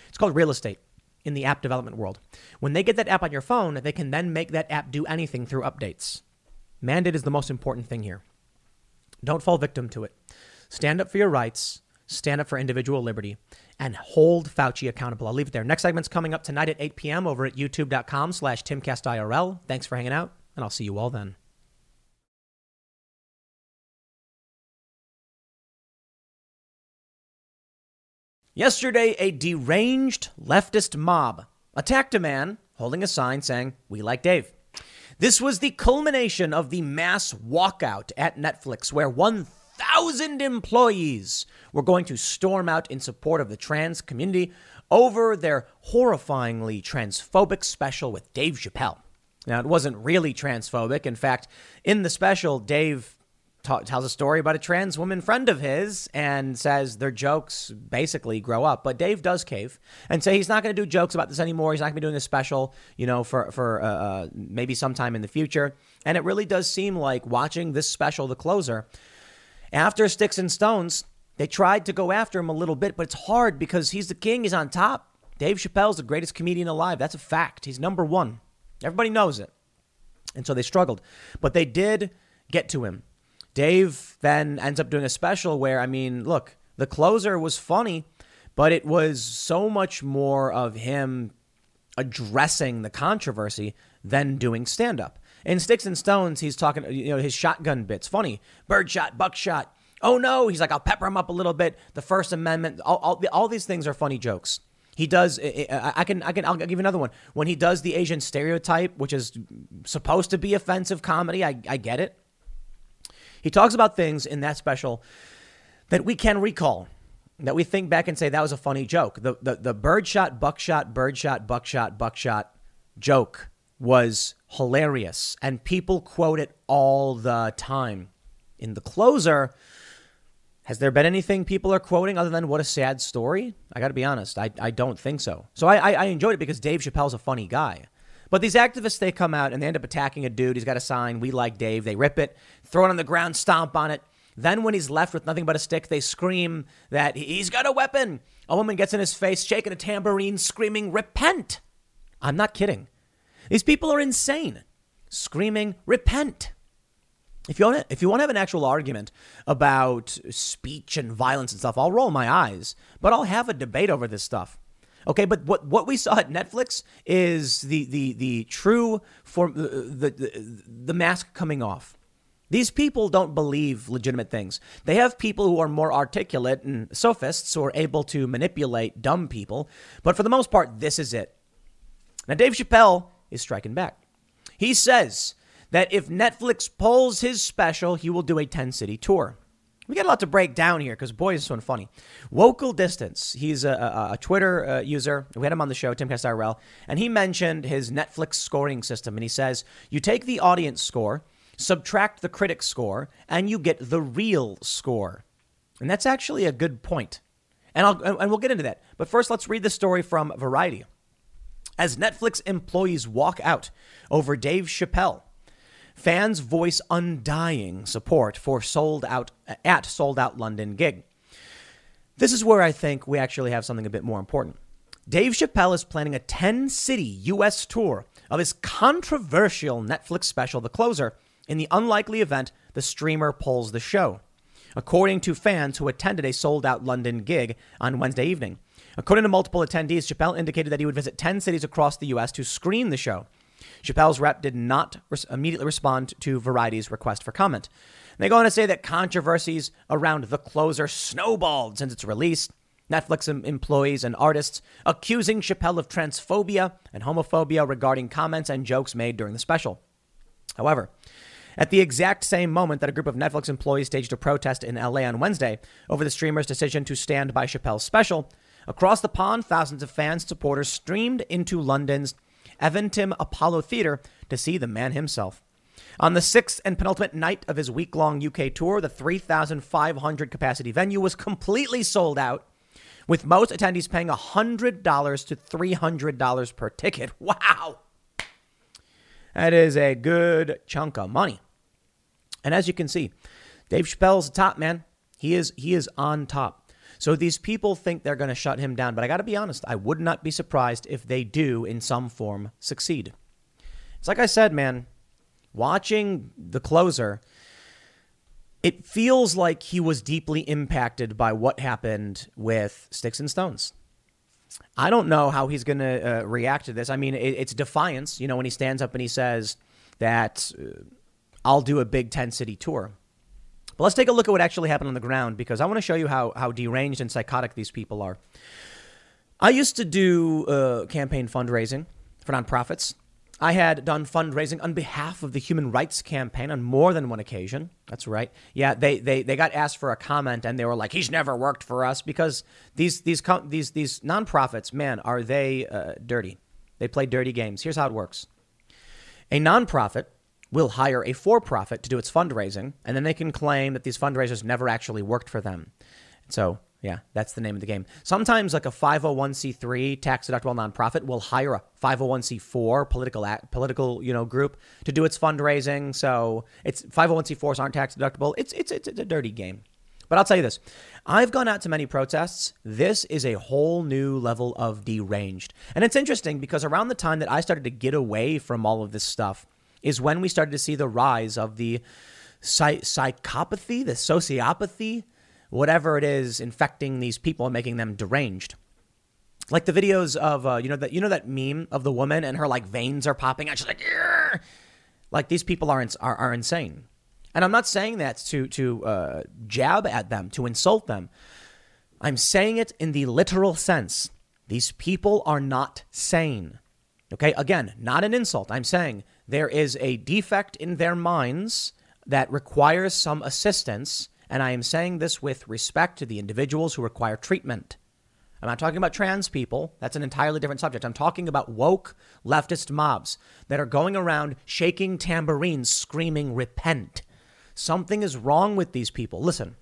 It's called real estate in the app development world. When they get that app on your phone, they can then make that app do anything through updates. Mandate is the most important thing here. Don't fall victim to it. Stand up for your rights. Stand up for individual liberty and hold Fauci accountable. I'll leave it there. Next segment's coming up tonight at eight p.m. over at youtube.com slash TimCast IRL. Thanks for hanging out, and I'll see you all then. Yesterday, a deranged leftist mob attacked a man holding a sign saying, "We like Dave." This was the culmination of the mass walkout at Netflix, where one thousand employees were going to storm out in support of the trans community over their horrifyingly transphobic special with Dave Chappelle. Now, it wasn't really transphobic. In fact, in the special, Dave t- tells a story about a trans woman friend of his and says their jokes basically grow up. But Dave does cave and say he's not going to do jokes about this anymore. He's not going to be doing this special, you know, for, for uh, uh, maybe sometime in the future. And it really does seem like watching this special, The Closer, after Sticks and Stones, they tried to go after him a little bit, but it's hard because he's the king. He's on top. Dave Chappelle's the greatest comedian alive. That's a fact. He's number one. Everybody knows it. And so they struggled, but they did get to him. Dave then ends up doing a special where, I mean, look, The Closer was funny, but it was so much more of him addressing the controversy than doing stand-up. In Sticks and Stones, he's talking, you know, his shotgun bits. Funny. Birdshot, buckshot. Oh, no. He's like, I'll pepper him up a little bit. The First Amendment. All, all, all these things are funny jokes. He does. I can I can I'll give you another one. When he does the Asian stereotype, which is supposed to be offensive comedy. I, I get it. He talks about things in that special that we can recall, that we think back and say that was a funny joke. The, the, the birdshot, buckshot, birdshot, buckshot, buckshot joke was hilarious, and people quote it all the time. In The Closer, has there been anything people are quoting other than what a sad story? I got to be honest. I, I don't think so. So I, I, I enjoyed it because Dave Chappelle's a funny guy. But these activists, they come out and they end up attacking a dude. He's got a sign, "We like Dave." They rip it, throw it on the ground, stomp on it. Then when he's left with nothing but a stick, they scream that he's got a weapon. A woman gets in his face, shaking a tambourine, screaming, "Repent." I'm not kidding. These people are insane, screaming, "Repent." If you want to, if you want to have an actual argument about speech and violence and stuff, I'll roll my eyes, but I'll have a debate over this stuff. OK, but what, what we saw at Netflix is the the the true form, the, the the mask coming off. These people don't believe legitimate things. They have people who are more articulate and sophists who are able to manipulate dumb people. But for the most part, this is it. Now, Dave Chappelle is striking back. He says that if Netflix pulls his special, he will do a ten-city tour. We got a lot to break down here because, boy, is this one funny. Wocal Distance. He's a, a, a Twitter uh, user. We had him on the show, TimCast I R L, and he mentioned his Netflix scoring system. And he says, you take the audience score, subtract the critic score, and you get the real score. And that's actually a good point. And, I'll, and we'll get into that. But first, let's read the story from Variety. As Netflix employees walk out over Dave Chappelle, fans voice undying support for sold out at sold out London gig. This is where I think we actually have something a bit more important. Dave Chappelle is planning a ten-city U S tour of his controversial Netflix special, The Closer, in the unlikely event the streamer pulls the show, according to fans who attended a sold-out London gig on Wednesday evening. According to multiple attendees, Chappelle indicated that he would visit ten cities across the U S to screen the show. Chappelle's rep did not res- immediately respond to Variety's request for comment. And they go on to say that controversies around The Closer snowballed since its release. Netflix employees and artists accusing Chappelle of transphobia and homophobia regarding comments and jokes made during the special. However, at the exact same moment that a group of Netflix employees staged a protest in L A on Wednesday over the streamer's decision to stand by Chappelle's special, across the pond, thousands of fans and supporters streamed into London's Eventim Apollo Theatre to see the man himself. On the sixth and penultimate night of his week-long U K tour, the three thousand five hundred capacity venue was completely sold out, with most attendees paying one hundred dollars to three hundred dollars per ticket. Wow! That is a good chunk of money. And as you can see, Dave Chappelle's top, man. He is he is on top. So these people think they're going to shut him down. But I got to be honest, I would not be surprised if they do in some form succeed. It's like I said, man, watching The Closer, it feels like he was deeply impacted by what happened with Sticks and Stones. I don't know how he's going to uh, react to this. I mean, it, it's defiance, you know, when he stands up and he says that uh, I'll do a big ten-city tour. But let's take a look at what actually happened on the ground, because I want to show you how, how deranged and psychotic these people are. I used to do uh, campaign fundraising for nonprofits. I had done fundraising on behalf of the Human Rights Campaign on more than one occasion. That's right. Yeah, they they they got asked for a comment and they were like, he's never worked for us, because these these these these nonprofits, man, are they uh, dirty. They play dirty games. Here's how it works. A nonprofit will hire a for-profit to do its fundraising, and then they can claim that these fundraisers never actually worked for them. So, yeah, that's the name of the game. Sometimes like a five oh one c three tax-deductible nonprofit will hire a five oh one c four political act, political, you know, group to do its fundraising. So it's five oh one c fours aren't tax-deductible. It's, it's it's it's a dirty game. But I'll tell you this. I've gone out to many protests. This is a whole new level of deranged. And it's interesting because around the time that I started to get away from all of this stuff is when we started to see the rise of the psych- psychopathy, the sociopathy, whatever it is infecting these people and making them deranged. Like the videos of, uh, you know, that you know that meme of the woman and her like veins are popping out. She's like, Arr! Like these people are, ins- are are insane. And I'm not saying that to, to uh, jab at them, to insult them. I'm saying it in the literal sense. These people are not sane. Okay, again, not an insult. I'm saying there is a defect in their minds that requires some assistance. And I am saying this with respect to the individuals who require treatment. I'm not talking about trans people. That's an entirely different subject. I'm talking about woke leftist mobs that are going around shaking tambourines, screaming, repent. Something is wrong with these people. Listen,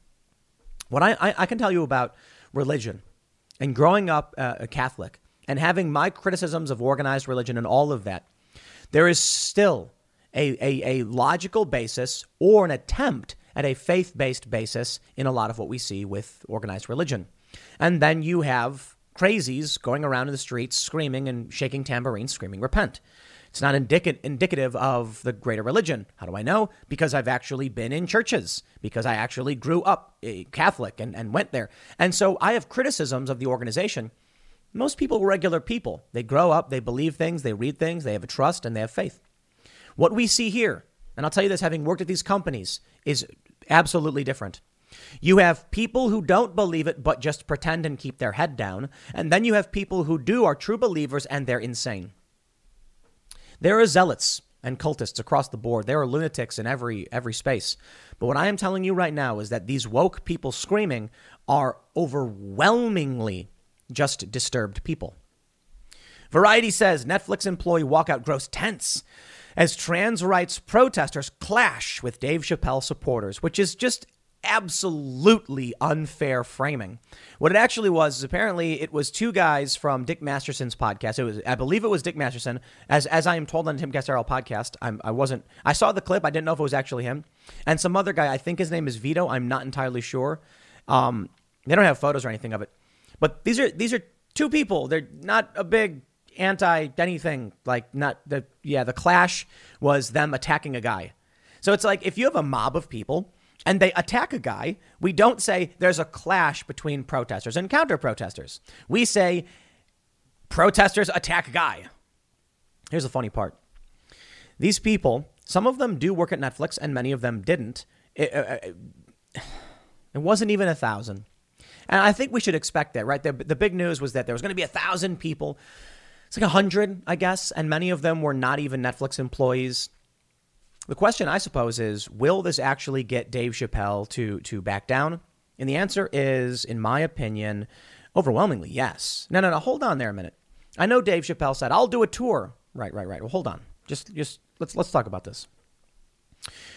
what I, I, I can tell you about religion and growing up uh, a Catholic and having my criticisms of organized religion and all of that, there is still a, a, a logical basis or an attempt at a faith-based basis in a lot of what we see with organized religion. And then you have crazies going around in the streets screaming and shaking tambourines, screaming, repent. It's not indic- indicative of the greater religion. How do I know? Because I've actually been in churches, because I actually grew up a Catholic and, and went there. And so I have criticisms of the organization. Most people are regular people. They grow up, they believe things, they read things, they have a trust, and they have faith. What we see here, and I'll tell you this, having worked at these companies, is absolutely different. You have people who don't believe it, but just pretend and keep their head down. And then you have people who do are true believers and they're insane. There are zealots and cultists across the board. There are lunatics in every every space. But what I am telling you right now is that these woke people screaming are overwhelmingly just disturbed people. Variety says Netflix employee walkout grows tense as trans rights protesters clash with Dave Chappelle supporters, which is just absolutely unfair framing. What it actually was is apparently it was two guys from Dick Masterson's podcast. It was, I believe it was Dick Masterson, as as I am told on the TimCast I R L podcast. I'm, I wasn't, I saw the clip. I didn't know if it was actually him. And some other guy, I think his name is Vito. I'm not entirely sure. Um, they don't have photos or anything of it. But these are, these are two people. They're not a big anti-anything, like not the, yeah, the clash was them attacking a guy. So it's like if you have a mob of people and they attack a guy, we don't say there's a clash between protesters and counter-protesters. We say protesters attack a guy. Here's the funny part. These people, some of them do work at Netflix and many of them didn't. It, uh, it wasn't even a thousand. And I think we should expect that, right? The, the big news was that there was going to be a thousand people. It's like a hundred, I guess. And many of them were not even Netflix employees. The question, I suppose, is will this actually get Dave Chappelle to to back down? And the answer is, in my opinion, overwhelmingly yes. No, no, no. Hold on there a minute. I know Dave Chappelle said, I'll do a tour. Right, right, right. Well, hold on. Just just let's let's talk about this.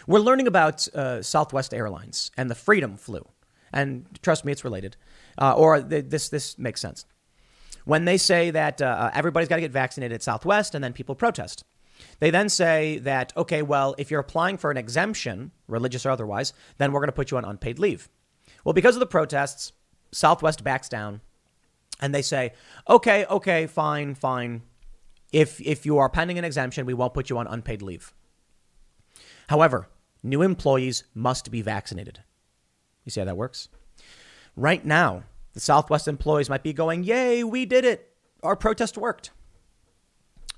We're learning about uh, Southwest Airlines and the Freedom Flu. And trust me, it's related. Uh, or th- this this makes sense. When they say that uh, everybody's got to get vaccinated at Southwest and then people protest. They then say that, OK, well, if you're applying for an exemption, religious or otherwise, then we're going to put you on unpaid leave. Well, because of the protests, Southwest backs down and they say, OK, OK, fine, fine. If if you are pending an exemption, we won't put you on unpaid leave. However, new employees must be vaccinated. You see how that works? Right now, the Southwest employees might be going, yay, we did it. Our protest worked.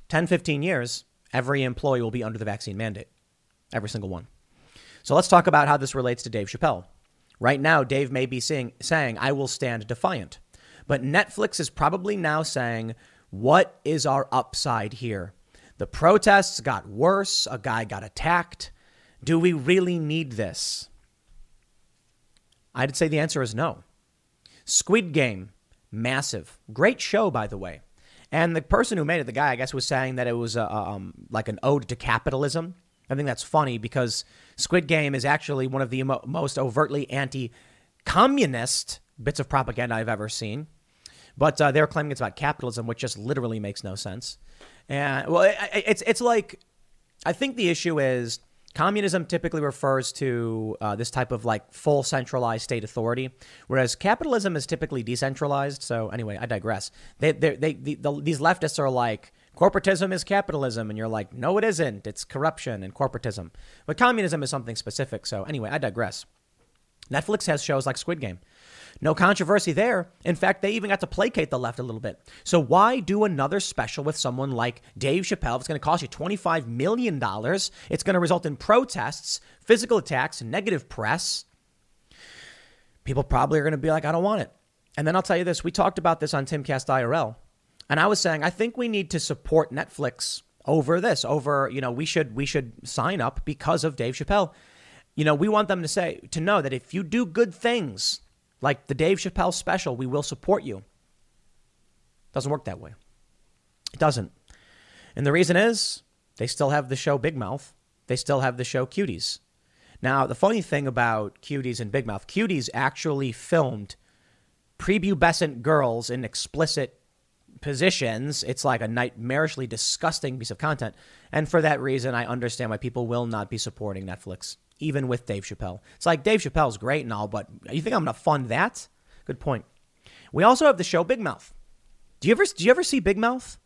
ten, fifteen years. Every employee will be under the vaccine mandate, every single one. So let's talk about how this relates to Dave Chappelle. Right now, Dave may be saying, saying, I will stand defiant. But Netflix is probably now saying, what is our upside here? The protests got worse. A guy got attacked. Do we really need this? I'd say the answer is no. Squid Game, massive. Great show, by the way. And the person who made it, the guy, I guess, was saying that it was uh, um, like an ode to capitalism. I think that's funny because Squid Game is actually one of the mo- most overtly anti-communist bits of propaganda I've ever seen. But uh, they're claiming it's about capitalism, which just literally makes no sense. And well, it, it's it's like I think the issue is communism typically refers to uh, this type of like full centralized state authority, whereas capitalism is typically decentralized. So anyway, I digress. They, they, they, the, the, these leftists are like, corporatism is capitalism. And you're like, no, it isn't. It's corruption and corporatism. But communism is something specific. So anyway, I digress. Netflix has shows like Squid Game. No controversy there. In fact, they even got to placate the left a little bit. So why do another special with someone like Dave Chappelle? It's going to cost you twenty-five million dollars. It's going to result in protests, physical attacks, negative press. People probably are going to be like, I don't want it. And then I'll tell you this. We talked about this on TimCast I R L. And I was saying, I think we need to support Netflix over this, over, you know, we should we should sign up because of Dave Chappelle. You know, we want them to say, to know that if you do good things, like the Dave Chappelle special, we will support you. Doesn't work that way. It doesn't. And the reason is they still have the show Big Mouth. They still have the show Cuties. Now, the funny thing about Cuties and Big Mouth, Cuties actually filmed prepubescent girls in explicit positions. It's like a nightmarishly disgusting piece of content. And for that reason, I understand why people will not be supporting Netflix. Even with Dave Chappelle. It's like Dave Chappelle's great and all, but you think I'm going to fund that? Good point. We also have the show Big Mouth. Do you ever do you ever see Big Mouth?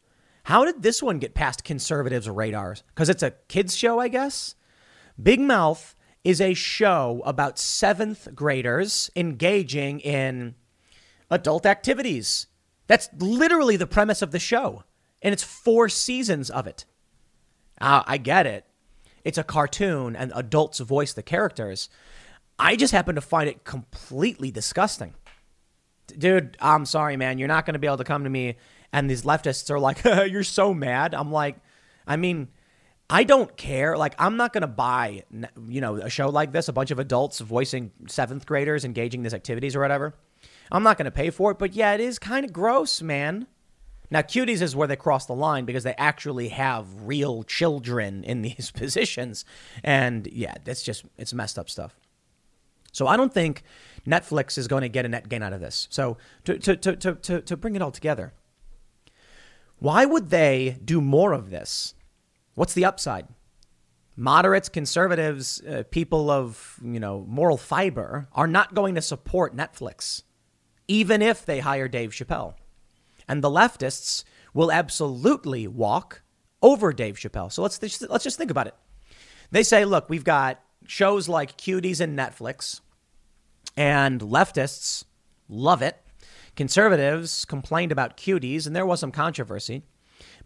How did this one get past conservatives' radars? Because it's a kids show, I guess. Big Mouth is a show about seventh graders engaging in adult activities. That's literally the premise of the show. And it's four seasons of it. Uh, I get it. It's a cartoon and adults voice the characters. I just happen to find it completely disgusting. Dude, I'm sorry, man. You're not going to be able to come to me. And these leftists are like, you're so mad. I'm like, I mean, I don't care. Like, I'm not going to buy, you know, a show like this, a bunch of adults voicing seventh graders engaging in these activities or whatever. I'm not going to pay for it. But yeah, it is kind of gross, man. Now, Cuties is where they cross the line because they actually have real children in these positions. And yeah, that's just, it's messed up stuff. So I don't think Netflix is going to get a net gain out of this. So to to to to to, to bring it all together, why would they do more of this? What's the upside? Moderates, conservatives, uh, people of, you know, moral fiber are not going to support Netflix, even if they hire Dave Chappelle. And the leftists will absolutely walk over Dave Chappelle. So let's th- let's just think about it. They say, look, we've got shows like Cuties and Netflix, and leftists love it. Conservatives complained about Cuties, and there was some controversy,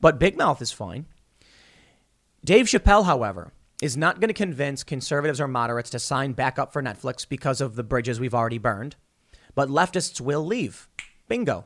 but Big Mouth is fine. Dave Chappelle, however, is not going to convince conservatives or moderates to sign back up for Netflix because of the bridges we've already burned. But leftists will leave. Bingo.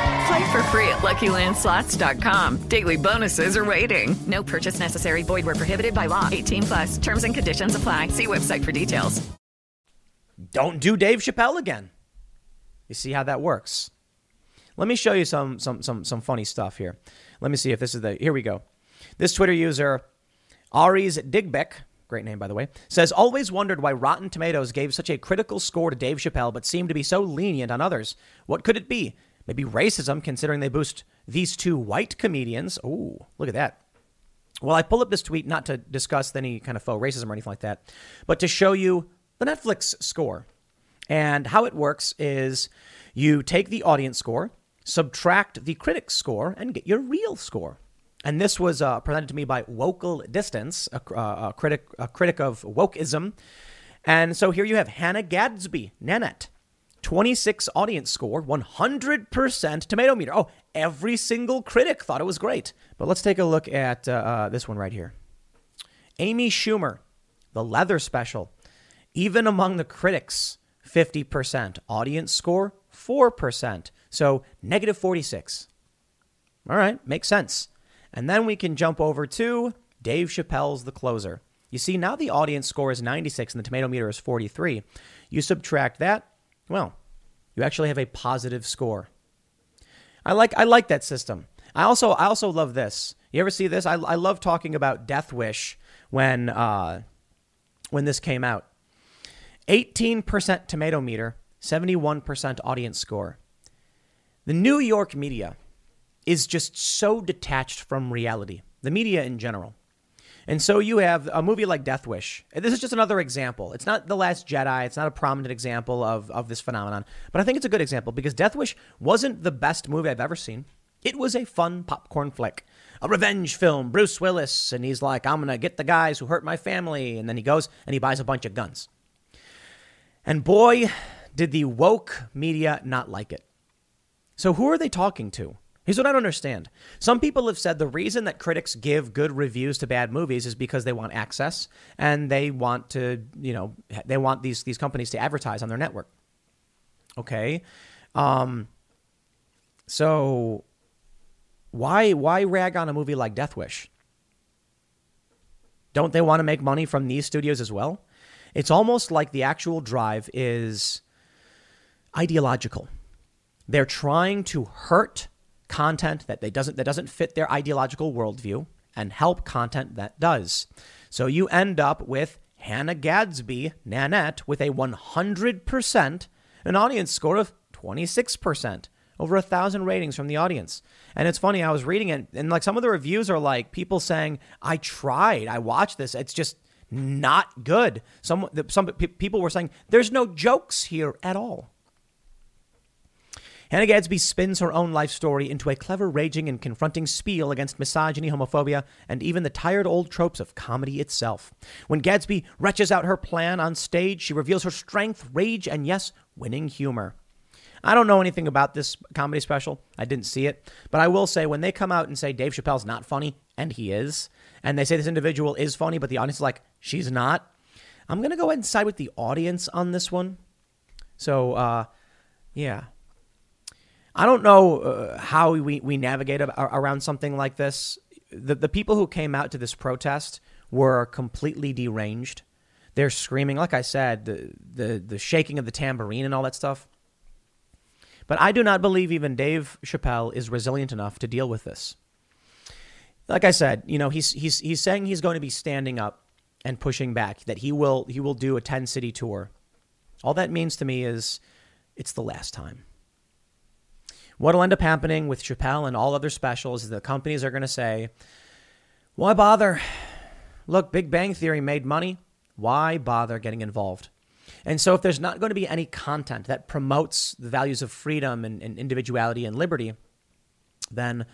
Play for free at Lucky Land Slots dot com. Daily bonuses are waiting. No purchase necessary. Void where prohibited by law. eighteen plus. Terms and conditions apply. See website for details. Don't do Dave Chappelle again. You see how that works. Let me show you some some some some funny stuff here. Let me see if this is the... Here we go. This Twitter user, Aries Digbeck... Great name, by the way, says, always wondered why Rotten Tomatoes gave such a critical score to Dave Chappelle, but seemed to be so lenient on others. What could it be? Maybe racism, considering they boost these two white comedians. Oh, look at that. Well, I pull up this tweet not to discuss any kind of faux racism or anything like that, but to show you the Netflix score. And how it works is you take the audience score, subtract the critic score, and get your real score. And this was uh, presented to me by Wokal Distance, a, uh, a critic a critic of wokeism. And so here you have Hannah Gadsby, Nanette, twenty-six audience score, one hundred percent tomato meter. Oh, every single critic thought it was great. But let's take a look at uh, uh, this one right here. Amy Schumer, The Leather Special, even among the critics, fifty percent. Audience score, four percent. So negative forty-six. All right, makes sense. And then we can jump over to Dave Chappelle's The Closer. You see, now the audience score is ninety-six and the tomato meter is forty-three. You subtract that, well, you actually have a positive score. I like I like that system. I also I also love this. You ever see this? I I love talking about Death Wish when uh, when this came out. eighteen percent tomato meter, seventy-one percent audience score. The New York media is just so detached from reality, the media in general. And so you have a movie like Death Wish. This is just another example. It's not The Last Jedi. It's not a prominent example of, of this phenomenon. But I think it's a good example because Death Wish wasn't the best movie I've ever seen. It was a fun popcorn flick, a revenge film, Bruce Willis. And he's like, I'm going to get the guys who hurt my family. And then he goes and he buys a bunch of guns. And boy, did the woke media not like it. So who are they talking to? Here's what I don't understand. Some people have said the reason that critics give good reviews to bad movies is because they want access and they want to, you know, they want these these companies to advertise on their network. Okay. Um, so why why rag on a movie like Death Wish? Don't they want to make money from these studios as well? It's almost like the actual drive is ideological. They're trying to hurt content that they doesn't that doesn't fit their ideological worldview and help content that does. So you end up with Hannah Gadsby, Nanette, with a one hundred percent, an audience score of twenty-six percent, over a thousand ratings from the audience. And it's funny, I was reading it and like some of the reviews are like people saying, I tried, I watched this, it's just not good. Some some people were saying there's no jokes here at all. Hannah Gadsby spins her own life story into a clever, raging and confronting spiel against misogyny, homophobia, and even the tired old tropes of comedy itself. When Gadsby retches out her plan on stage, she reveals her strength, rage, and yes, winning humor. I don't know anything about this comedy special. I didn't see it. But I will say when they come out and say Dave Chappelle's not funny, and he is, and they say this individual is funny, but the audience is like, she's not. I'm going to go ahead and side with the audience on this one. So, uh, yeah. I don't know uh, how we, we navigate a, around something like this. the, the people who came out to this protest were completely deranged. They're screaming, like I said, the, the, the shaking of the tambourine and all that stuff. But I do not believe even Dave Chappelle is resilient enough to deal with this. Like I said, you know, he's he's he's saying he's going to be standing up and pushing back, that he will he will do a ten-city tour. All that means to me is it's the last time. What'll end up happening with Chappelle and all other specials is the companies are going to say, why bother? Look, Big Bang Theory made money. Why bother getting involved? And so if there's not going to be any content that promotes the values of freedom and, and individuality and liberty, then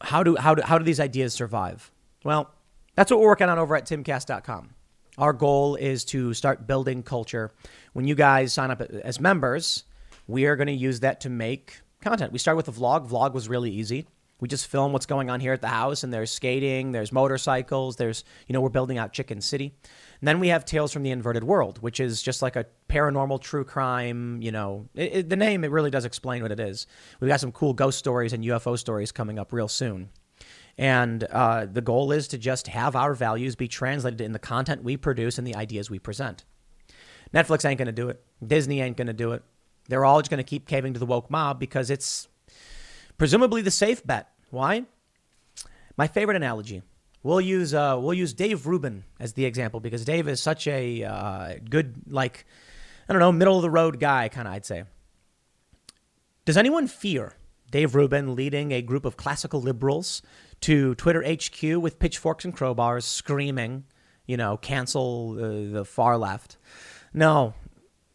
how do, how do how do these ideas survive? Well, that's what we're working on over at Tim Cast dot com. Our goal is to start building culture. When you guys sign up as members, we are going to use that to make content. We start with a vlog. Vlog was really easy. We just film what's going on here at the house, and there's skating, there's motorcycles, there's, you know, we're building out Chicken City. And then we have Tales from the Inverted World, which is just like a paranormal true crime, you know, it, it, the name, it really does explain what it is. We've got some cool ghost stories and U F O stories coming up real soon. And uh, the goal is to just have our values be translated in the content we produce and the ideas we present. Netflix ain't going to do it. Disney ain't going to do it. They're all just going to keep caving to the woke mob because it's presumably the safe bet. Why? My favorite analogy. We'll use uh, we'll use Dave Rubin as the example because Dave is such a uh, good, like, I don't know, middle of the road guy, kind of, I'd say. Does anyone fear Dave Rubin leading a group of classical liberals to Twitter H Q with pitchforks and crowbars screaming, you know, cancel uh, the far left? No,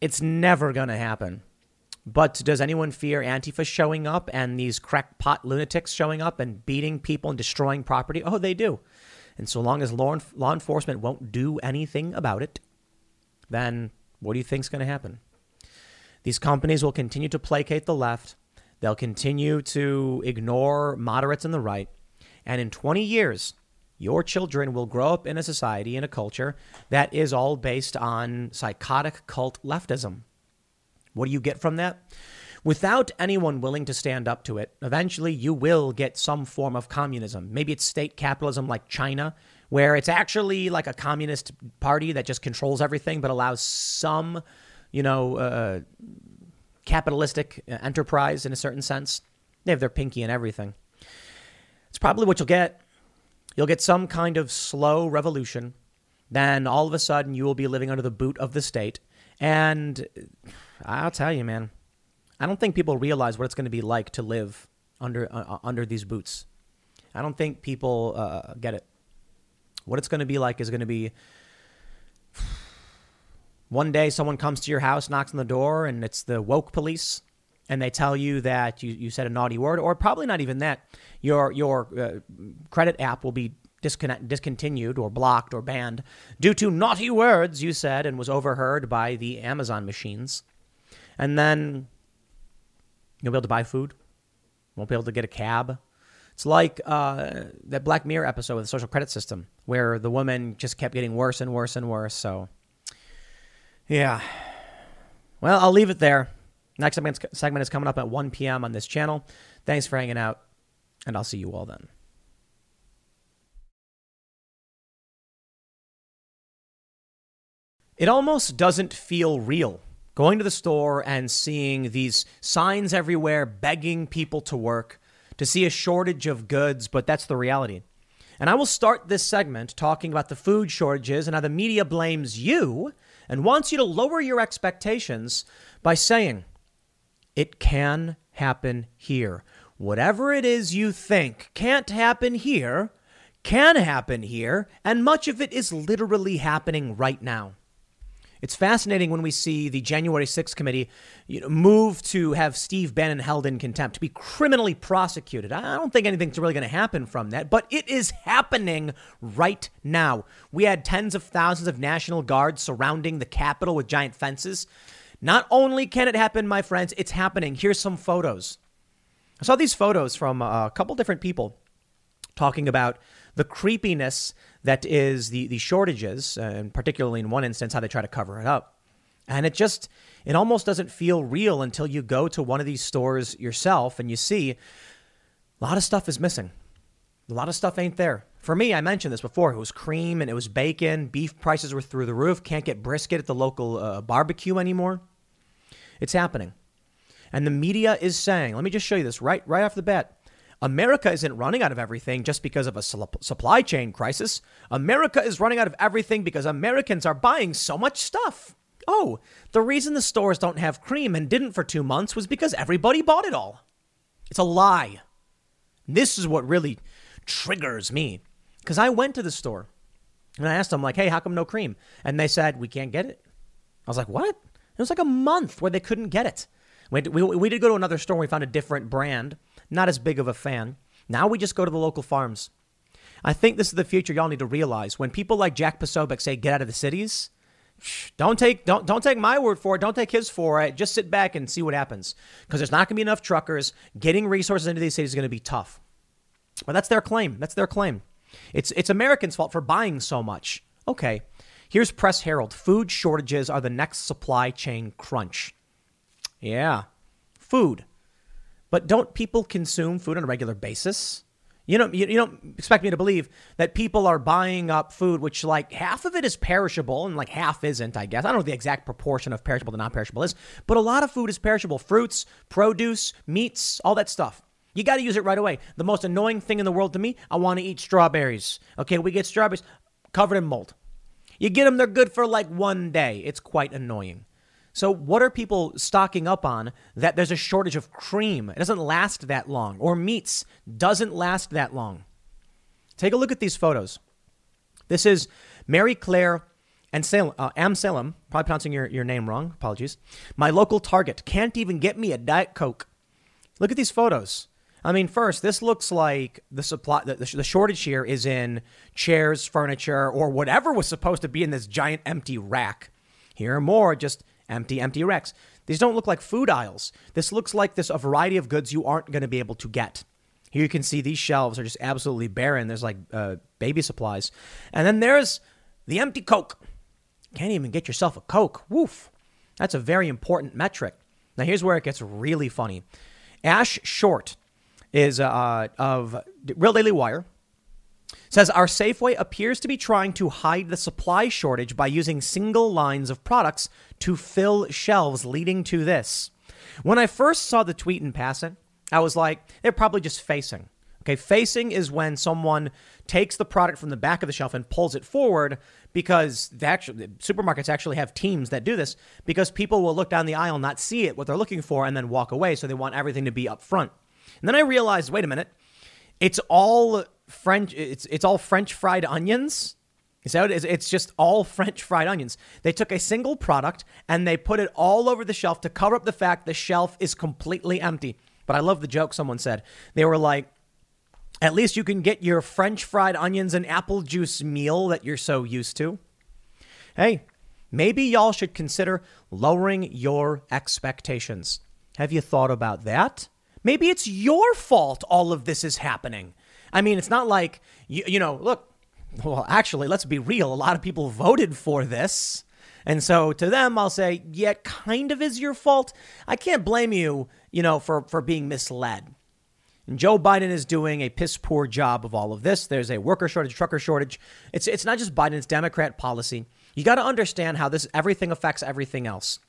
it's never going to happen. But does anyone fear Antifa showing up and these crackpot lunatics showing up and beating people and destroying property? Oh, they do. And so long as law, en- law enforcement won't do anything about it, then what do you think's going to happen? These companies will continue to placate the left. They'll continue to ignore moderates on the right. And in twenty years, your children will grow up in a society and a culture that is all based on psychotic cult leftism. What do you get from that? Without anyone willing to stand up to it, eventually you will get some form of communism. Maybe it's state capitalism like China, where it's actually like a communist party that just controls everything but allows some, you know, uh, capitalistic enterprise in a certain sense. They have their pinky in everything. It's probably what you'll get. You'll get some kind of slow revolution. Then all of a sudden you will be living under the boot of the state. And I'll tell you, man, I don't think people realize what it's going to be like to live under uh, under these boots. I don't think people uh, get it. What it's going to be like is going to be one day someone comes to your house, knocks on the door, and it's the woke police. And they tell you that you, you said a naughty word, or probably not even that. Your your uh, credit app will be Disconnect, discontinued or blocked or banned due to naughty words you said and was overheard by the Amazon machines. And then you'll be able to buy food. Won't be able to get a cab. It's like uh, that Black Mirror episode with the social credit system where the woman just kept getting worse and worse and worse. So, yeah. Well, I'll leave it there. Next segment is coming up at one p.m. on this channel. Thanks for hanging out, and I'll see you all then. It almost doesn't feel real going to the store and seeing these signs everywhere begging people to work, to see a shortage of goods, but that's the reality. And I will start this segment talking about the food shortages and how the media blames you and wants you to lower your expectations by saying it can happen here. Whatever it is you think can't happen here, can happen here, and much of it is literally happening right now. It's fascinating when we see the January sixth committee, you know, move to have Steve Bannon held in contempt, to be criminally prosecuted. I don't think anything's really going to happen from that, but it is happening right now. We had tens of thousands of National Guards surrounding the Capitol with giant fences. Not only can it happen, my friends, it's happening. Here's some photos. I saw these photos from a couple different people talking about the creepiness that is the, the shortages, and particularly in one instance, how they try to cover it up. And it just, it almost doesn't feel real until you go to one of these stores yourself and you see a lot of stuff is missing. A lot of stuff ain't there. For me, I mentioned this before. It was cream and it was bacon. Beef prices were through the roof. Can't get brisket at the local uh, barbecue anymore. It's happening. And the media is saying, let me just show you this right, right off the bat. America isn't running out of everything just because of a supply chain crisis. America is running out of everything because Americans are buying so much stuff. Oh, the reason the stores don't have cream and didn't for two months was because everybody bought it all. It's a lie. This is what really triggers me, because I went to the store and I asked them, like, hey, how come no cream? And they said, we can't get it. I was like, what? It was like a month where they couldn't get it. We, we, we did go to another store. And we found a different brand. Not as big of a fan. Now we just go to the local farms. I think this is the future y'all need to realize. When people like Jack Posobiec say, get out of the cities, don't take don't don't take my word for it. Don't take his for it. Just sit back and see what happens, because there's not going to be enough truckers. Getting resources into these cities is going to be tough. But that's their claim. That's their claim. It's it's Americans' fault for buying so much. OK, here's Press Herald. Food shortages are the next supply chain crunch. Yeah, food. But don't people consume food on a regular basis? You know, you, you don't expect me to believe that people are buying up food, which like half of it is perishable and like half isn't, I guess. I don't know the exact proportion of perishable to non-perishable is, but a lot of food is perishable. Fruits, produce, meats, all that stuff. You got to use it right away. The most annoying thing in the world to me, I want to eat strawberries. Okay, we get strawberries covered in mold. You get them, they're good for like one day. It's quite annoying. So what are people stocking up on that there's a shortage of cream? It doesn't last that long. Or meats doesn't last that long. Take a look at these photos. This is Mary Claire Amsalem. Uh, Amsalem, probably pronouncing your, your name wrong. Apologies. My local Target can't even get me a Diet Coke. Look at these photos. I mean, first, this looks like the supply, the, the shortage here is in chairs, furniture, or whatever was supposed to be in this giant empty rack. Here are more just Empty, empty racks. These don't look like food aisles. This looks like this a variety of goods you aren't going to be able to get. Here you can see these shelves are just absolutely barren. There's like uh, baby supplies. And then there's the empty Coke. Can't even get yourself a Coke. Woof. That's a very important metric. Now, here's where it gets really funny. Ash Short is uh, of Real Daily Wire. Says our Safeway appears to be trying to hide the supply shortage by using single lines of products to fill shelves, leading to this. When I first saw the tweet in passing, I was like, they're probably just facing. Okay, facing is when someone takes the product from the back of the shelf and pulls it forward, because the actual, the supermarkets actually have teams that do this, because people will look down the aisle, not see it, what they're looking for, and then walk away. So they want everything to be up front. And then I realized, wait a minute, it's all French. It's it's all French fried onions. Is that what it is? It's just all French fried onions. They took a single product and they put it all over the shelf to cover up the fact the shelf is completely empty. But I love the joke someone said. They were like, at least you can get your French fried onions and apple juice meal that you're so used to. Hey, maybe y'all should consider lowering your expectations. Have you thought about that? Maybe it's your fault all of this is happening. I mean, it's not like, you, you know, look, well, actually, let's be real. A lot of people voted for this. And so to them, I'll say, yeah, it kind of is your fault. I can't blame you, you know, for, for being misled. And Joe Biden is doing a piss poor job of all of this. There's a worker shortage, trucker shortage. It's it's not just Biden, it's Democrat policy. You got to understand how this everything affects everything else.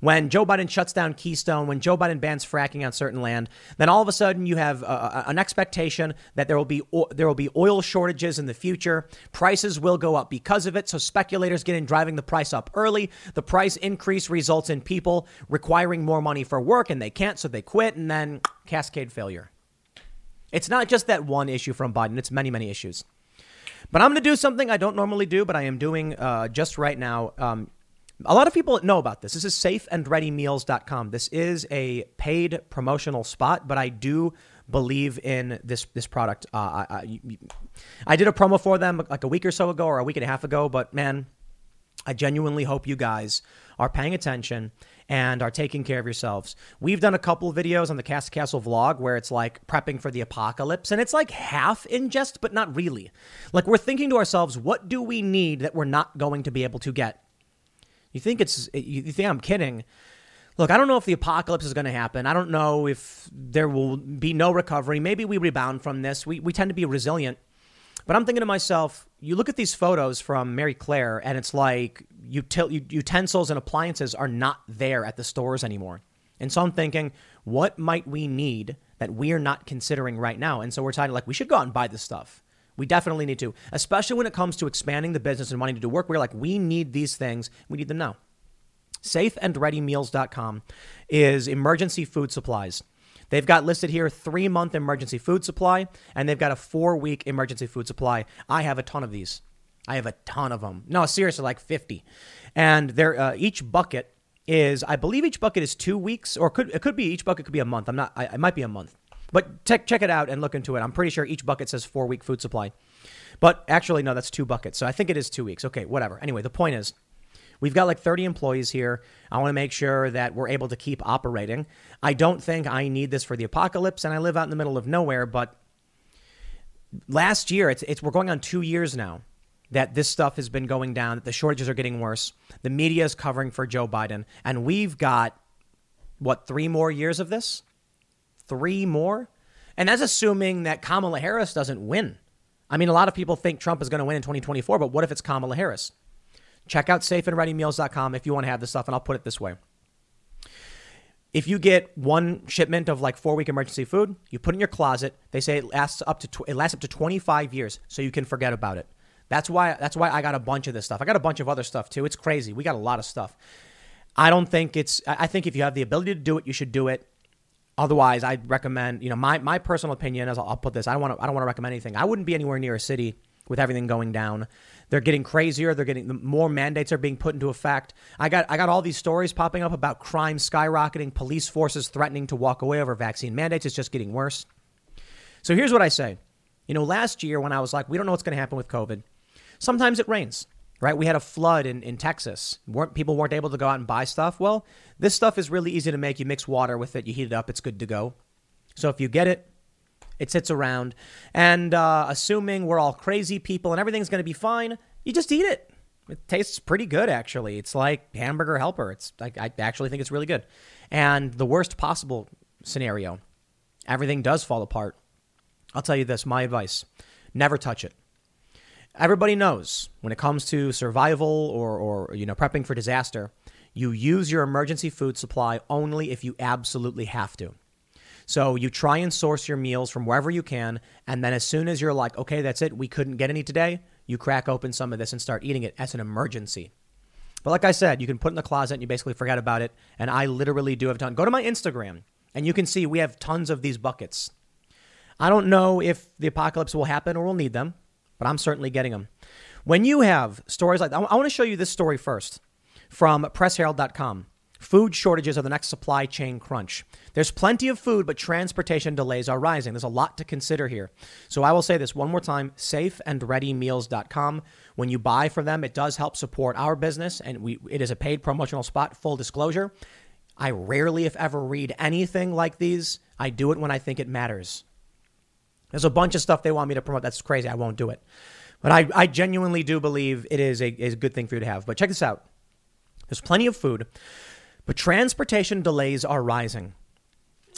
When Joe Biden shuts down Keystone, when Joe Biden bans fracking on certain land, then all of a sudden you have uh, an expectation that there will be o- there will be oil shortages in the future. Prices will go up because of it. So speculators get in driving the price up early. The price increase results in people requiring more money for work, and they can't. So they quit, and then cascade failure. It's not just that one issue from Biden. It's many, many issues. But I'm going to do something I don't normally do, but I am doing uh, just right now. Um, A lot of people know about this. This is safe and ready meals dot com. This is a paid promotional spot, but I do believe in this this product. Uh, I, I, I did a promo for them like a week or so ago or a week and a half ago, but man, I genuinely hope you guys are paying attention and are taking care of yourselves. We've done a couple of videos on the Cast Castle vlog where it's like prepping for the apocalypse, and it's like half ingest, but not really. Like we're thinking to ourselves, what do we need that we're not going to be able to get? You think it's you think I'm kidding? Look, I don't know if the apocalypse is going to happen. I don't know if there will be no recovery. Maybe we rebound from this. We, we tend to be resilient. But I'm thinking to myself, you look at these photos from Mary Claire, and it's like util- utensils and appliances are not there at the stores anymore. And so I'm thinking, what might we need that we're not considering right now? And so we're trying to, like, we should go out and buy this stuff. We definitely need to, especially when it comes to expanding the business and wanting to do work. We're like, we need these things. We need them now. safe and ready meals dot com is emergency food supplies. They've got listed here three-month emergency food supply, and they've got a four-week emergency food supply. I have a ton of these. I have a ton of them. No, seriously, like fifty. And they're, uh, each bucket is, I believe each bucket is two weeks, or could it could be each bucket could be a month. I'm not, I, it might be a month. But check check it out and look into it. I'm pretty sure each bucket says four-week food supply. But actually, no, that's two buckets. So I think it is two weeks. Okay, whatever. Anyway, the point is, we've got like thirty employees here. I want to make sure that we're able to keep operating. I don't think I need this for the apocalypse, and I live out in the middle of nowhere. But last year, it's it's we're going on two years now that this stuff has been going down, that the shortages are getting worse. The media is covering for Joe Biden. And we've got, what, three more years of this? Three more? And that's assuming that Kamala Harris doesn't win. I mean, a lot of people think Trump is going to win in twenty twenty-four, but what if it's Kamala Harris? Check out safe and ready meals dot com if you want to have this stuff, and I'll put it this way. If you get one shipment of like four-week emergency food, you put it in your closet. They say it lasts up to tw- it lasts up to twenty-five years, so you can forget about it. That's why that's why I got a bunch of this stuff. I got a bunch of other stuff too. It's crazy. We got a lot of stuff. I don't think it's I think if you have the ability to do it, you should do it. Otherwise, I'd recommend, you know, my my personal opinion is I'll, I'll put this. I don't want to I don't want to recommend anything. I wouldn't be anywhere near a city with everything going down. They're getting crazier. They're getting more mandates are being put into effect. I got I got all these stories popping up about crime skyrocketing, police forces threatening to walk away over vaccine mandates. It's just getting worse. So here's what I say. You know, last year when I was like, we don't know what's going to happen with COVID. Sometimes it rains, right? We had a flood in, in Texas. Weren't, people weren't able to go out and buy stuff. Well, this stuff is really easy to make. You mix water with it. You heat it up. It's good to go. So if you get it, it sits around, and uh, assuming we're all crazy people and everything's going to be fine, you just eat it. It tastes pretty good, actually. It's like hamburger helper. It's like, I actually think it's really good. And the worst possible scenario, everything does fall apart. I'll tell you this, my advice, never touch it. Everybody knows when it comes to survival or, or you know, prepping for disaster, you use your emergency food supply only if you absolutely have to. So you try and source your meals from wherever you can. And then as soon as you're like, OK, that's it. We couldn't get any today. You crack open some of this and start eating it as an emergency. But like I said, you can put it in the closet and you basically forget about it. And I literally do have a ton. Go to my Instagram and you can see we have tons of these buckets. I don't know if the apocalypse will happen or we'll need them, but I'm certainly getting them. When you have stories like that, I want to show you this story first from press herald dot com. Food shortages are the next supply chain crunch. There's plenty of food, but transportation delays are rising. There's a lot to consider here. So I will say this one more time, safe and ready meals dot com. When you buy from them, it does help support our business, and we it is a paid promotional spot, full disclosure. I rarely, if ever, read anything like these. I do it when I think it matters. There's a bunch of stuff they want me to promote. That's crazy. I won't do it. But I, I genuinely do believe it is a, is a good thing for you to have. But check this out. There's plenty of food, but transportation delays are rising.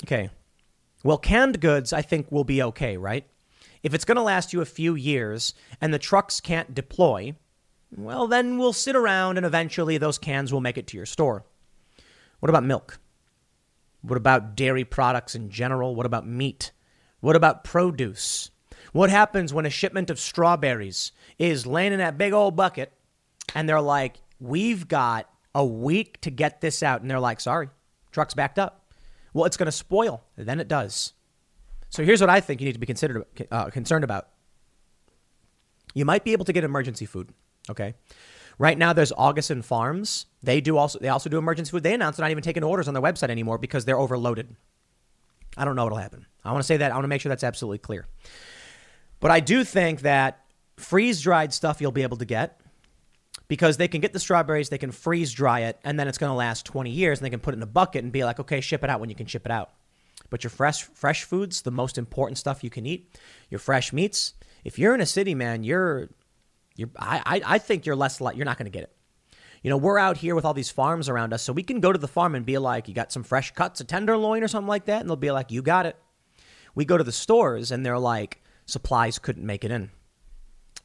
Okay. Well, canned goods, I think, will be okay, right? If it's going to last you a few years and the trucks can't deploy, well, then we'll sit around and eventually those cans will make it to your store. What about milk? What about dairy products in general? What about meat? What about produce? What happens when a shipment of strawberries is laying in that big old bucket and they're like, we've got a week to get this out. And they're like, sorry, truck's backed up. Well, it's going to spoil. Then it does. So here's what I think you need to be considered uh, concerned about. You might be able to get emergency food. OK, right now, there's Augustin Farms. They do also they also do emergency food. They announced they're not even taking orders on their website anymore because they're overloaded. I don't know what'll happen. I want to say that. I want to make sure that's absolutely clear. But I do think that freeze dried stuff you'll be able to get, because they can get the strawberries, they can freeze dry it, and then it's going to last twenty years, and they can put it in a bucket and be like, okay, ship it out when you can ship it out. But your fresh fresh foods, the most important stuff you can eat, your fresh meats, if you're in a city, man, you're, you're I, I think you're less, li- you're not going to get it. You You know, we're out here with all these farms around us, so we can go to the farm and be like, you got some fresh cuts, a tenderloin or something like that? And they'll be like, you got it. We go to the stores and they're like, supplies couldn't make it in.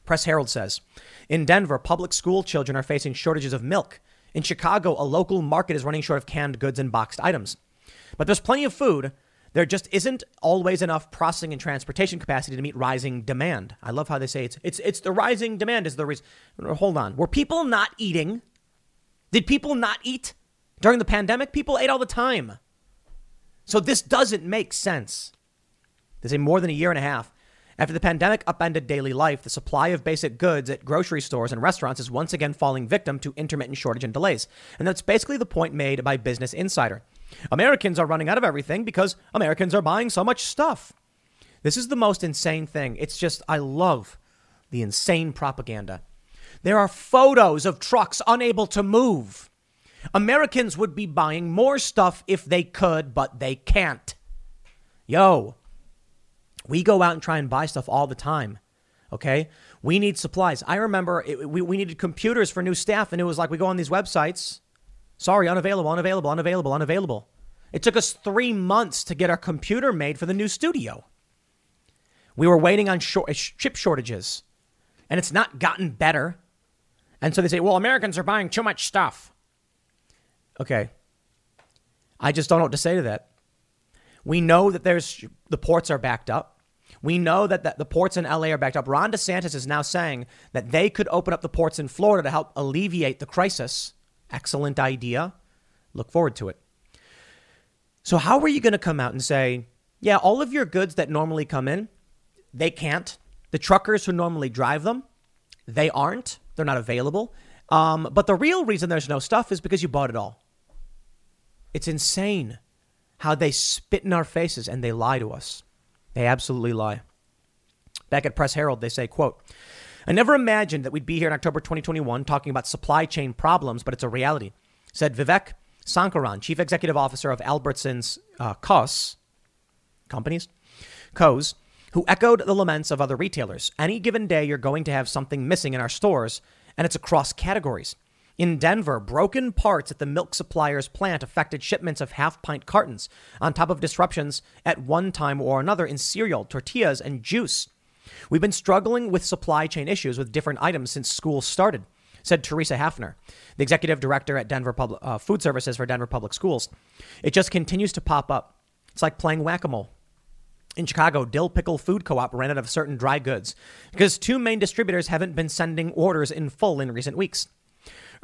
Press Herald says, in Denver, public school children are facing shortages of milk. In Chicago, a local market is running short of canned goods and boxed items. But there's plenty of food. There just isn't always enough processing and transportation capacity to meet rising demand. I love how they say it's it's it's the rising demand is the reason. Hold on. Were people not eating? Did people not eat during the pandemic? People ate all the time. So this doesn't make sense. They say more than a year and a half after the pandemic upended daily life, the supply of basic goods at grocery stores and restaurants is once again falling victim to intermittent shortage and delays. And that's basically the point made by Business Insider. Americans are running out of everything because Americans are buying so much stuff. This is the most insane thing. It's just, I love the insane propaganda. There are photos of trucks unable to move. Americans would be buying more stuff if they could, but they can't. Yo, we go out and try and buy stuff all the time. Okay, we need supplies. I remember it, we, we needed computers for new staff, and it was like we go on these websites. Sorry, unavailable, unavailable, unavailable, unavailable. It took us three months to get our computer made for the new studio. We were waiting on short, chip shortages, and it's not gotten better. And so they say, well, Americans are buying too much stuff. Okay. I just don't know what to say to that. We know that there's the ports are backed up. We know that the, the ports in L A are backed up. Ron DeSantis is now saying that they could open up the ports in Florida to help alleviate the crisis. Excellent idea. Look forward to it. So how are you going to come out and say, yeah, all of your goods that normally come in, they can't. The truckers who normally drive them, they aren't. They're not available. Um, but the real reason there's no stuff is because you bought it all. It's insane how they spit in our faces and they lie to us. They absolutely lie. Back at Press Herald, they say, quote, I never imagined that we'd be here in October twenty twenty-one talking about supply chain problems, but it's a reality, said Vivek Sankaran, chief executive officer of Albertsons uh, Co's, companies, Co's, who echoed the laments of other retailers. Any given day, you're going to have something missing in our stores, and it's across categories. In Denver, broken parts at the milk supplier's plant affected shipments of half-pint cartons, on top of disruptions at one time or another in cereal, tortillas, and juice. We've been struggling with supply chain issues with different items since school started, said Teresa Hafner, the executive director at Denver Public uh, Food Services for Denver Public Schools. It just continues to pop up. It's like playing whack-a-mole. In Chicago, Dill Pickle Food Co-op ran out of certain dry goods because two main distributors haven't been sending orders in full in recent weeks.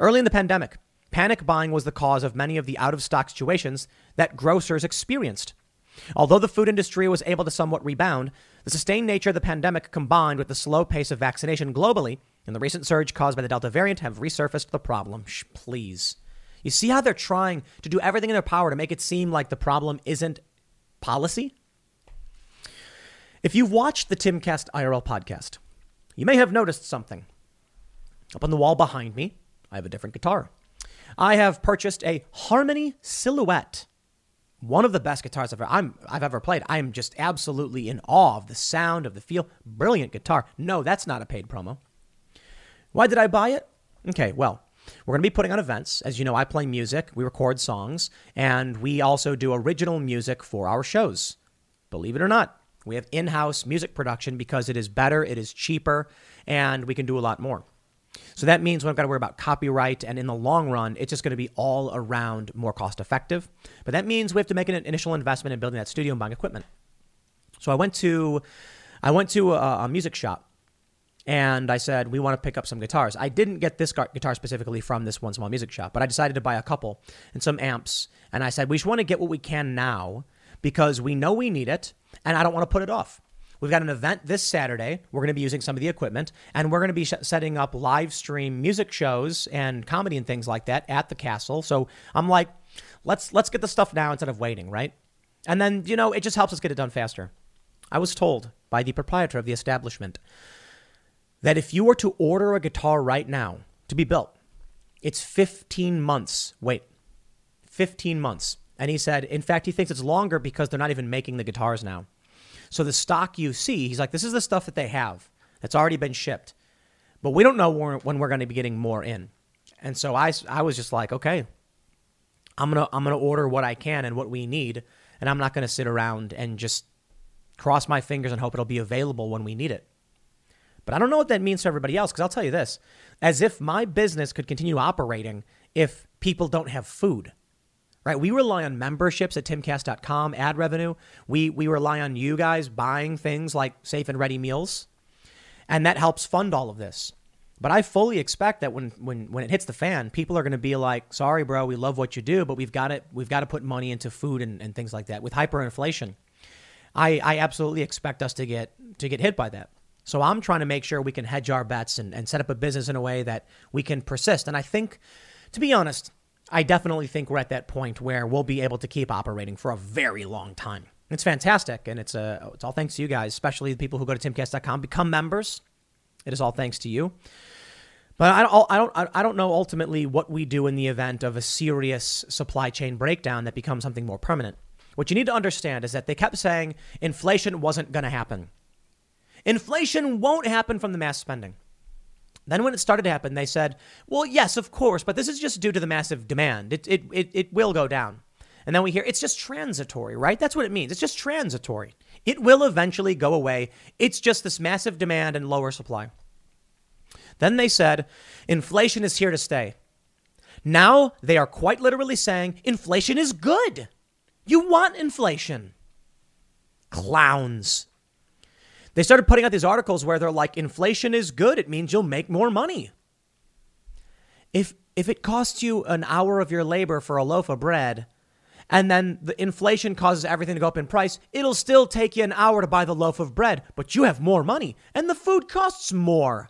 Early in the pandemic, panic buying was the cause of many of the out-of-stock situations that grocers experienced. Although the food industry was able to somewhat rebound, the sustained nature of the pandemic combined with the slow pace of vaccination globally and the recent surge caused by the Delta variant have resurfaced the problem. Shh, please. You see how they're trying to do everything in their power to make it seem like the problem isn't policy? If you've watched the TimCast I R L podcast, you may have noticed something. Up on the wall behind me, I have a different guitar. I have purchased a Harmony Silhouette. One of the best guitars I've ever, I'm, I've ever played. I am just absolutely in awe of the sound, of the feel. Brilliant guitar. No, that's not a paid promo. Why did I buy it? Okay, well, we're going to be putting on events. As you know, I play music. We record songs. And we also do original music for our shows. Believe it or not, we have in-house music production because it is better, it is cheaper, and we can do a lot more. So that means we don't got to worry about copyright. And in the long run, it's just going to be all around more cost effective. But that means we have to make an initial investment in building that studio and buying equipment. So I went to I went to a, a music shop and I said, we want to pick up some guitars. I didn't get this guitar specifically from this one small music shop, but I decided to buy a couple and some amps. And I said, we just want to get what we can now because we know we need it. And I don't want to put it off. We've got an event this Saturday. We're going to be using some of the equipment, and we're going to be sh- setting up live stream music shows and comedy and things like that at the castle. So I'm like, let's let's get the stuff now instead of waiting, right? And then, you know, it just helps us get it done faster. I was told by the proprietor of the establishment that if you were to order a guitar right now to be built, it's fifteen months. Wait, fifteen months. And he said, in fact, he thinks it's longer because they're not even making the guitars now. So the stock you see, he's like, this is the stuff that they have that's already been shipped. But we don't know when we're going to be getting more in. And so I, I was just like, okay, I'm going to I'm going to order what I can and what we need. And I'm not going to sit around and just cross my fingers and hope it'll be available when we need it. But I don't know what that means to everybody else, because I'll tell you this, as if my business could continue operating if people don't have food, right? We rely on memberships at Tim Cast dot com, ad revenue. We we rely on you guys buying things like safe and ready meals, and that helps fund all of this. But I fully expect that when when when it hits the fan, people are going to be like, sorry, bro, we love what you do, but we've got to, we've got to put money into food and, and things like that. With hyperinflation, I, I absolutely expect us to get to get hit by that. So I'm trying to make sure we can hedge our bets and, and set up a business in a way that we can persist. And I think, to be honest, I definitely think we're at that point where we'll be able to keep operating for a very long time. It's fantastic. And it's a, it's all thanks to you guys, especially the people who go to Tim Cast dot com, become members. It is all thanks to you. But I don't, I don't, I don't know ultimately what we do in the event of a serious supply chain breakdown that becomes something more permanent. What you need to understand is that they kept saying inflation wasn't going to happen. Inflation won't happen from the mass spending. Then when it started to happen, they said, well, yes, of course, but this is just due to the massive demand. It it it, it will go down. And then we hear it's just transitory, right? That's what it means. It's just transitory. It will eventually go away. It's just this massive demand and lower supply. Then they said, inflation is here to stay. Now they are quite literally saying inflation is good. You want inflation. Clowns. They started putting out these articles where they're like, inflation is good. It means you'll make more money. If if it costs you an hour of your labor for a loaf of bread, and then the inflation causes everything to go up in price, it'll still take you an hour to buy the loaf of bread, but you have more money and the food costs more.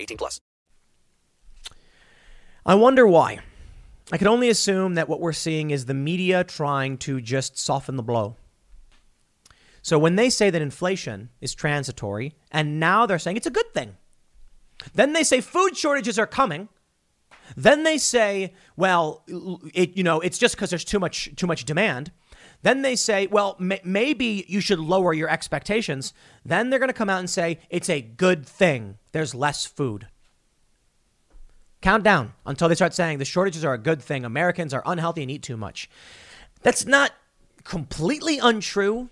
eighteen plus. I wonder why. I can only assume that what we're seeing is the media trying to just soften the blow. So when they say that inflation is transitory, and now they're saying it's a good thing. Then they say food shortages are coming. Then they say, well, it, you know, it's just because there's too much too much demand. Then they say, well, m- maybe you should lower your expectations. Then they're going to come out and say, it's a good thing. There's less food. Count down until they start saying the shortages are a good thing. Americans are unhealthy and eat too much. That's not completely untrue.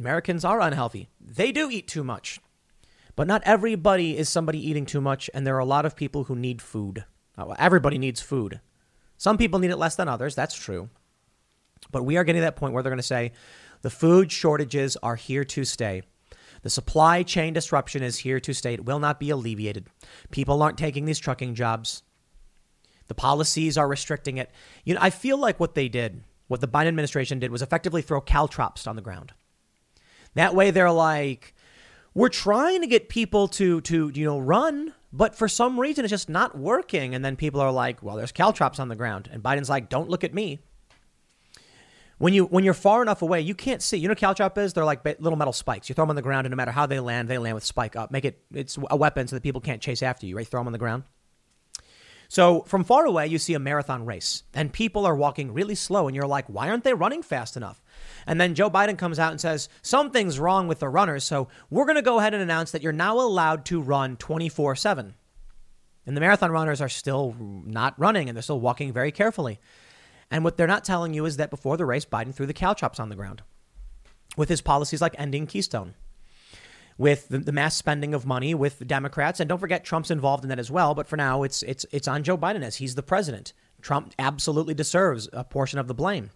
Americans are unhealthy. They do eat too much. But not everybody is somebody eating too much. And there are a lot of people who need food. Everybody needs food. Some people need it less than others. That's true. But we are getting to that point where they're going to say the food shortages are here to stay. The supply chain disruption is here to stay. It will not be alleviated. People aren't taking these trucking jobs. The policies are restricting it. You know, I feel like what they did, what the Biden administration did, was effectively throw caltrops on the ground. That way they're like, we're trying to get people to, to, you know, run, but for some reason it's just not working. And then people are like, well, there's caltrops on the ground. And Biden's like, don't look at me. When you when you're far enough away, you can't see. You know what caltrop is? They're like little metal spikes. You throw them on the ground, and no matter how they land, they land with spike up. Make it it's a weapon so that people can't chase after you. Right? Throw them on the ground. So from far away, you see a marathon race, and people are walking really slow, and you're like, why aren't they running fast enough? And then Joe Biden comes out and says something's wrong with the runners, so we're going to go ahead and announce that you're now allowed to run twenty-four seven. And the marathon runners are still not running, and they're still walking very carefully. And what they're not telling you is that before the race, Biden threw the caltrops on the ground with his policies like ending Keystone, with the, the mass spending of money with the Democrats. And don't forget, Trump's involved in that as well. But for now, it's it's it's on Joe Biden as he's the president. Trump absolutely deserves a portion of the blame.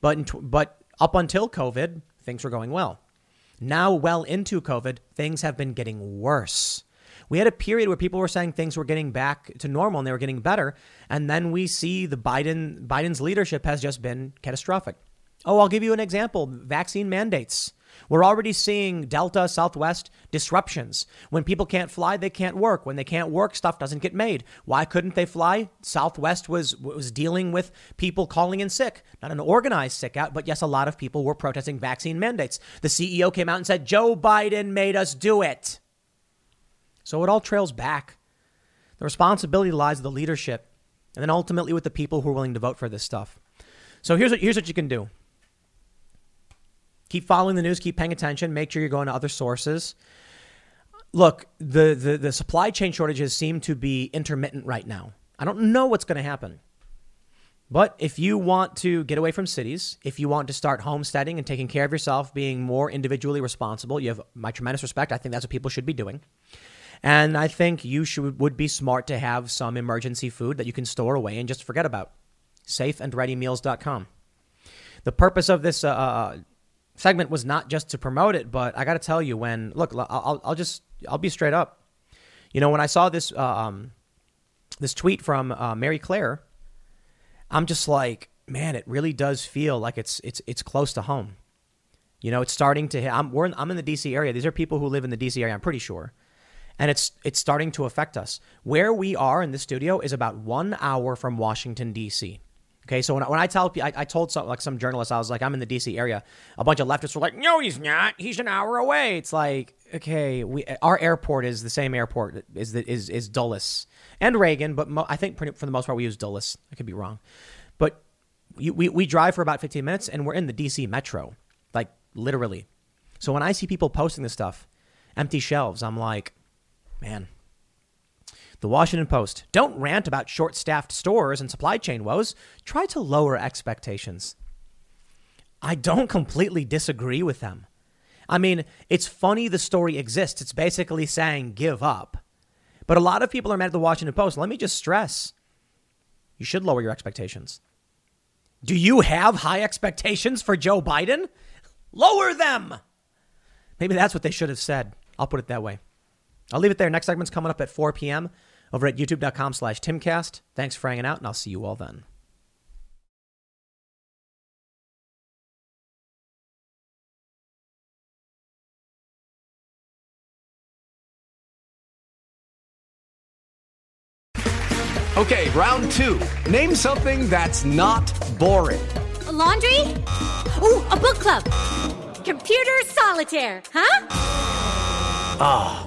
But in, but up until COVID, things were going well. Now, well into COVID, things have been getting worse. We had a period where people were saying things were getting back to normal and they were getting better. And then we see the Biden Biden's leadership has just been catastrophic. Oh, I'll give you an example. Vaccine mandates. We're already seeing Delta, Southwest disruptions. When people can't fly, they can't work. When they can't work, stuff doesn't get made. Why couldn't they fly? Southwest was was dealing with people calling in sick, not an organized sick out, but yes, a lot of people were protesting vaccine mandates. The C E O came out and said, Joe Biden made us do it. So it all trails back. The responsibility lies with the leadership and then ultimately with the people who are willing to vote for this stuff. So here's what, here's what you can do. Keep following the news. Keep paying attention. Make sure you're going to other sources. Look, the, the, the supply chain shortages seem to be intermittent right now. I don't know what's going to happen. But if you want to get away from cities, if you want to start homesteading and taking care of yourself, being more individually responsible, you have my tremendous respect. I think that's what people should be doing. And I think you should would be smart to have some emergency food that you can store away and just forget about. safe and ready meals dot com. The purpose of this uh segment was not just to promote it, but I got to tell you when, look, I'll, I'll just, I'll be straight up. You know, when I saw this, um, this tweet from uh, Mary Claire, I'm just like, man, it really does feel like it's, it's, it's close to home. You know, it's starting to hit. I'm, we're in, I'm in the D C area. These are people who live in the D C area, I'm pretty sure. And it's, it's starting to affect us. Where we are in the studio is about one hour from Washington, D C, OK, so when I, when I tell I, I told some like some journalist, I was like, I'm in the D C area. A bunch of leftists were like, no, he's not. He's an hour away. It's like, OK, we our airport is the same airport is that is is Dulles and Reagan. But mo- I think pretty, for the most part, we use Dulles. I could be wrong. But you, we, we drive for about fifteen minutes and we're in the D C metro, like literally. So when I see people posting this stuff, empty shelves, I'm like, man. The Washington Post, don't rant about short-staffed stores and supply chain woes. Try to lower expectations. I don't completely disagree with them. I mean, it's funny the story exists. It's basically saying give up. But a lot of people are mad at the Washington Post. Let me just stress, you should lower your expectations. Do you have high expectations for Joe Biden? Lower them. Maybe that's what they should have said. I'll put it that way. I'll leave it there. Next segment's coming up at four p.m. over at youtube dot com slash timcast. Thanks for hanging out, and I'll see you all then. Okay, round two. Name something that's not boring. A laundry? Ooh, a book club. Computer solitaire, huh? Ah.